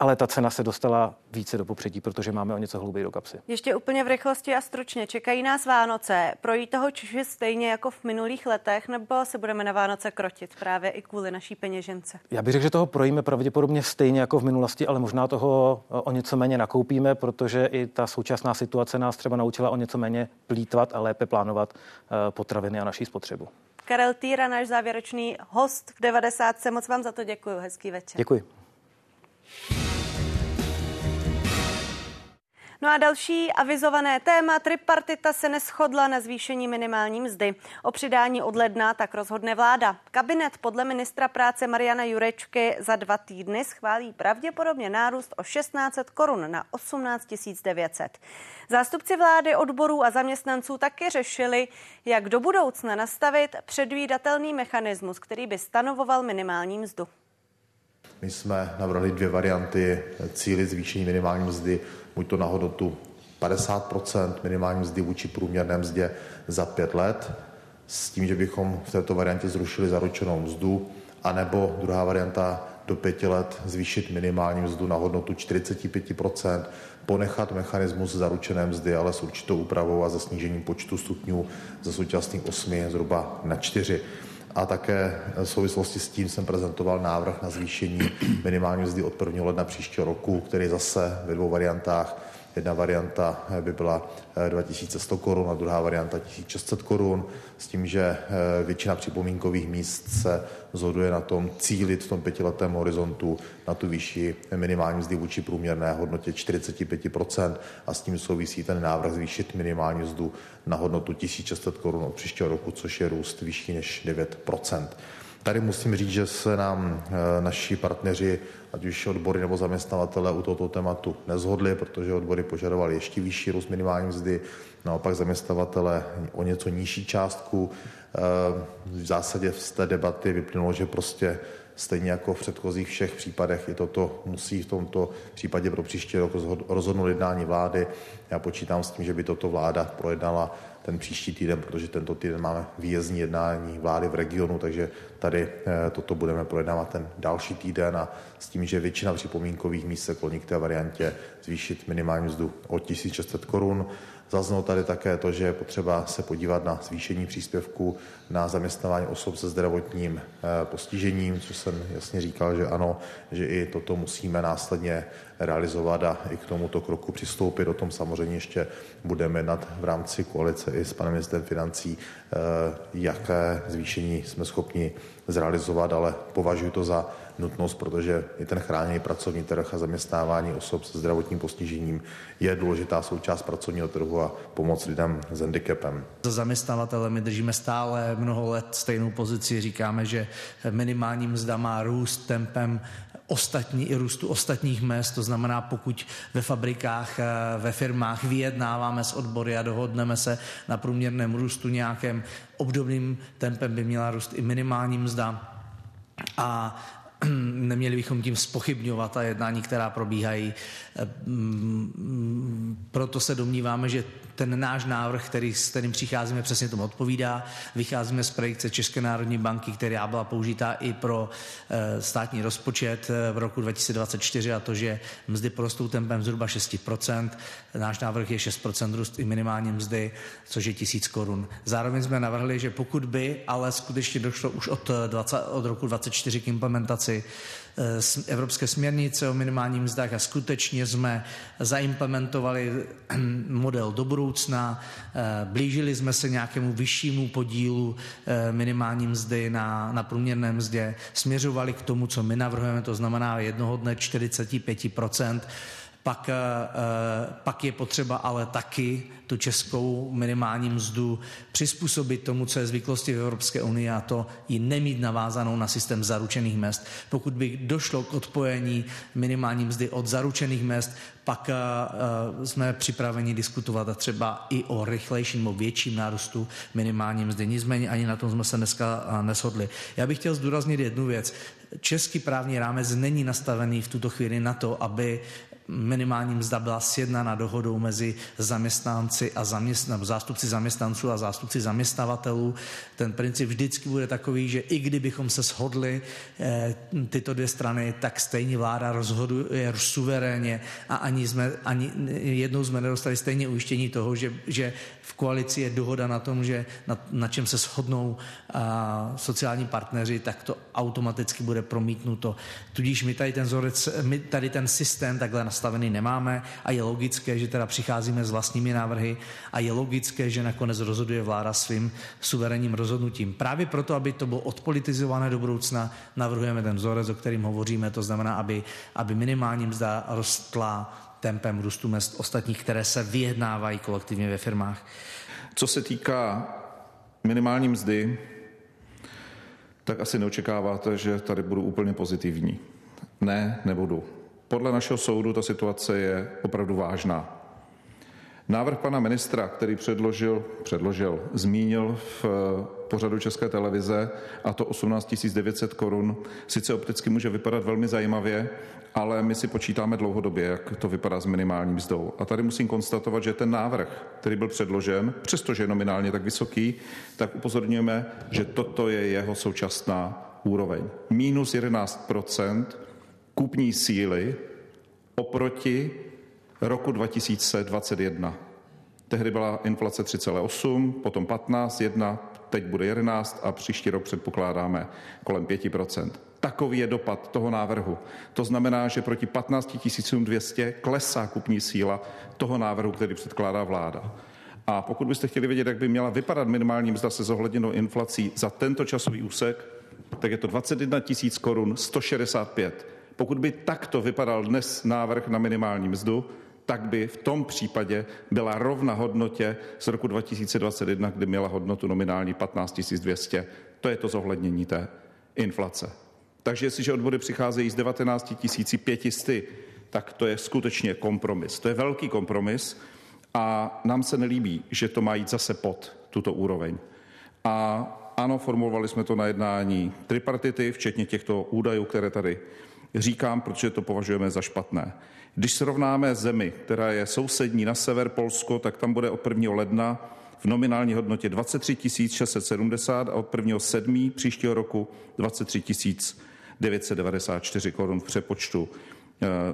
ale ta cena se dostala více do popředí, protože máme o něco hlouběji do kapsy. Ještě úplně v rychlosti a stručně. Čekají nás Vánoce. Projí toho Češi stejně jako v minulých letech, nebo se budeme na Vánoce krotit právě i kvůli naší peněžence? Já bych řekl, že toho projíme pravděpodobně stejně jako v minulosti, ale možná toho o něco méně nakoupíme, protože i ta současná situace nás třeba naučila o něco méně plýtvat a lépe plánovat potraviny a naší spotřebu. Karel Týra, náš závěrečný host v devadesátce. Moc vám za to děkuji. Hezký večer. Děkuji. No a další avizované téma. Tripartita se neshodla na zvýšení minimální mzdy. O přidání od ledna tak rozhodne vláda. Kabinet podle ministra práce Mariana Jurečky za dva týdny schválí pravděpodobně nárůst o tisíc šest set korun na osmnáct tisíc devět set. Zástupci vlády, odborů a zaměstnanců taky řešili, jak do budoucna nastavit předvídatelný mechanismus, který by stanovoval minimální mzdu. My jsme navrhli dvě varianty cíli zvýšení minimální mzdy, buď to na hodnotu padesát procent minimální mzdy vůči průměrné mzdě za pět let, s tím, že bychom v této variantě zrušili zaručenou mzdu, anebo druhá varianta do pěti let zvýšit minimální mzdu na hodnotu čtyřicet pět procent, ponechat mechanismus zaručené mzdy, ale s určitou úpravou a za snížením počtu stupňů ze současných osmi zhruba na čtyři. A také v souvislosti s tím jsem prezentoval návrh na zvýšení minimální mzdy od prvního ledna příštího roku, který zase ve dvou variantách. Jedna varianta by byla dva tisíce sto korun a druhá varianta tisíc šest set korun, s tím, že většina připomínkových míst se zhoduje na tom cílit v tom pětiletém horizontu na tu výši minimální mzdy vůči průměrné hodnotě čtyřicet pět procent a s tím souvisí ten návrh zvýšit minimální mzdu na hodnotu tisíc šest set korun od příštího roku, což je růst vyšší než devět procent. Tady musím říct, že se nám naši partneři, ať už odbory nebo zaměstnavatele, u tohoto tématu nezhodli, protože odbory požadovaly ještě vyšší růst minimální mzdy, naopak zaměstnavatele o něco nižší částku. V zásadě z té debaty vyplynulo, že prostě stejně jako v předchozích všech případech i toto musí v tomto případě pro příští rok rozhodnout jednání vlády. Já počítám s tím, že by toto vláda projednala ten příští týden, protože tento týden máme výjezdní jednání vlády v regionu, takže tady toto budeme projednávat ten další týden a s tím, že většina připomínkových míst se kloní k té variantě zvýšit minimální mzdu o tisíc šest set korun. Zaznělo tady také to, že je potřeba se podívat na zvýšení příspěvku na zaměstnávání osob se zdravotním postižením, což jsem jasně říkal, že ano, že i toto musíme následně realizovat a i k tomuto kroku přistoupit. O tom samozřejmě ještě budeme jednat v rámci koalice i s panem ministrem financí, jaké zvýšení jsme schopni zrealizovat, ale považuji to za nutnost, protože i ten chráněný pracovní trh a zaměstnávání osob se zdravotním postižením je důležitá součást pracovního trhu a pomoc lidem s handicapem. Za zaměstnavatele my držíme stále mnoho let stejnou pozici. Říkáme, že minimální mzda má růst tempem ostatní i růstu ostatních mezd. To znamená, pokud ve fabrikách, ve firmách vyjednáváme s odbory a dohodneme se na průměrném růstu nějakém, obdobným tempem by měla růst i minimální mzda. A neměli bychom tím zpochybňovat ta jednání, která probíhají. Proto se domníváme, že ten náš návrh, který, s kterým přicházíme, přesně tomu odpovídá. Vycházíme z predikce České národní banky, která byla použitá i pro státní rozpočet v roku dva tisíce dvacet čtyři, a to, že mzdy porostou tempem zhruba šest procent. Náš návrh je šest procent růst i minimální mzdy, což je tisíc korun. Zároveň jsme navrhli, že pokud by, ale skutečně došlo už od, dvacet, od roku dvacet čtyři k implementaci evropské směrnice o minimálním mzdách a skutečně jsme zaimplementovali model do budoucna, blížili jsme se nějakému vyššímu podílu minimální mzdy na, na průměrné mzdě, směřovali k tomu, co my navrhujeme, to znamená jednoho dne čtyřicet pět procent, Pak, pak je potřeba ale taky tu českou minimální mzdu přizpůsobit tomu, co je zvyklosti v Evropské unii, a to ji nemít navázanou na systém zaručených mezd. Pokud by došlo k odpojení minimální mzdy od zaručených mezd, pak jsme připraveni diskutovat třeba i o rychlejším, o větším nárůstu minimální mzdy. Nicméně ani na tom jsme se dneska neshodli. Já bych chtěl zdůraznit jednu věc. Český právní rámec není nastavený v tuto chvíli na to, aby minimální mzda byla sjednána dohodou mezi zaměstnanci a zaměstnanou, zástupci zaměstnanců a zástupci zaměstnavatelů. Ten princip vždycky bude takový, že i kdybychom se shodli eh, tyto dvě strany, tak stejně vláda rozhoduje suverénně a ani, jsme, ani jednou jsme nedostali stejně ujištění toho, že, že v koalici je dohoda na tom, že na, na čem se shodnou a, sociální partneři, tak to automaticky bude promítnuto. Tudíž my tady ten, vzorec, my tady ten systém takhle nastavený nemáme a je logické, že teda přicházíme s vlastními návrhy a je logické, že nakonec rozhoduje vláda svým suverénním rozhodnutím. Právě proto, aby to bylo odpolitizované do budoucna, navrhujeme ten vzorec, o kterým hovoříme, to znamená, aby, aby minimální mzda rostla tempem růstu mezd ostatních, které se vyjednávají kolektivně ve firmách. Co se týká minimální mzdy, tak asi neočekáváte, že tady budu úplně pozitivní. Ne, nebudu. Podle našeho soudu ta situace je opravdu vážná. Návrh pana ministra, který předložil, předložil, zmínil v pořadu České televize, a to osmnáct tisíc devět set korun, sice opticky může vypadat velmi zajímavě, ale my si počítáme dlouhodobě, jak to vypadá s minimální mzdou. A tady musím konstatovat, že ten návrh, který byl předložen, přestože je nominálně tak vysoký, tak upozorňujeme, že toto je jeho současná úroveň. Minus jedenáct procent kupní síly oproti roku dva tisíce dvacet jedna. Tehdy byla inflace tři celá osm, potom patnáct celá jedna, teď bude jedenáct a příští rok předpokládáme kolem pět procent. Takový je dopad toho návrhu. To znamená, že proti patnáct tisíc dvě stě klesá kupní síla toho návrhu, který předkládá vláda. A pokud byste chtěli vědět, jak by měla vypadat minimální mzda se zohledněnou inflací za tento časový úsek, tak je to dvacet jedna tisíc korun sto šedesát pět. Pokud by takto vypadal dnes návrh na minimální mzdu, tak by v tom případě byla rovna hodnotě z roku dva tisíce dvacet jedna, kdy měla hodnotu nominální patnáct tisíc dvě stě. To je to zohlednění té inflace. Takže jestliže odvody přicházejí z devatenáct tisíc pět set, tak to je skutečně kompromis. To je velký kompromis a nám se nelíbí, že to má jít zase pod tuto úroveň. A ano, formulovali jsme to na jednání tripartity, včetně těchto údajů, které tady říkám, protože to považujeme za špatné. Když srovnáme zemi, která je sousední na sever, Polsko, tak tam bude od prvního ledna v nominální hodnotě dvacet tři tisíc šest set sedmdesát a od prvního sedmého příštího roku dvacet tři tisíc devět set devadesát čtyři korun v přepočtu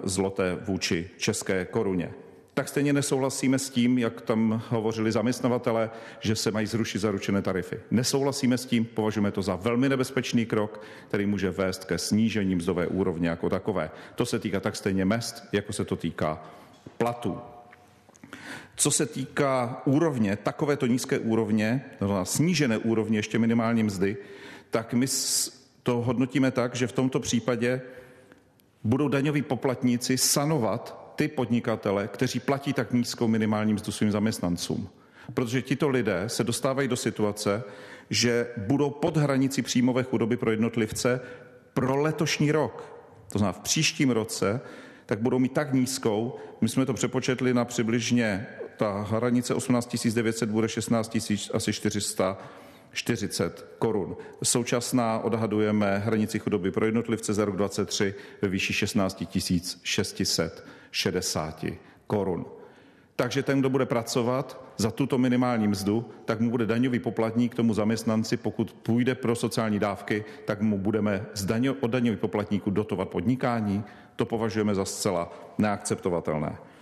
zloté vůči české koruně. Tak stejně nesouhlasíme s tím, jak tam hovořili zaměstnavatelé, že se mají zrušit zaručené tarify. Nesouhlasíme s tím, považujeme to za velmi nebezpečný krok, který může vést ke snížení mzdové úrovně jako takové. To se týká tak stejně mezd, jako se to týká platů. Co se týká úrovně, takovéto nízké úrovně, snížené úrovně ještě minimální mzdy, tak my to hodnotíme tak, že v tomto případě budou daňoví poplatníci sanovat ty podnikatele, kteří platí tak nízkou minimální mzdu svým zaměstnancům. Protože tito lidé se dostávají do situace, že budou pod hranicí příjmové chudoby pro jednotlivce pro letošní rok. To znamená v příštím roce, tak budou mít tak nízkou, my jsme to přepočetli na přibližně, ta hranice osmnáct devět set bude šestnáct čtyři sta čtyřicet korun. Současná odhadujeme hranici chudoby pro jednotlivce za rok dvacet tři ve výši šestnáct tisíc šest set šedesát korun. Takže ten, kdo bude pracovat za tuto minimální mzdu, tak mu bude daňový poplatník tomu zaměstnanci, pokud půjde pro sociální dávky, tak mu budeme z daňo, od daňových poplatníků dotovat podnikání. To považujeme za zcela neakceptovatelné.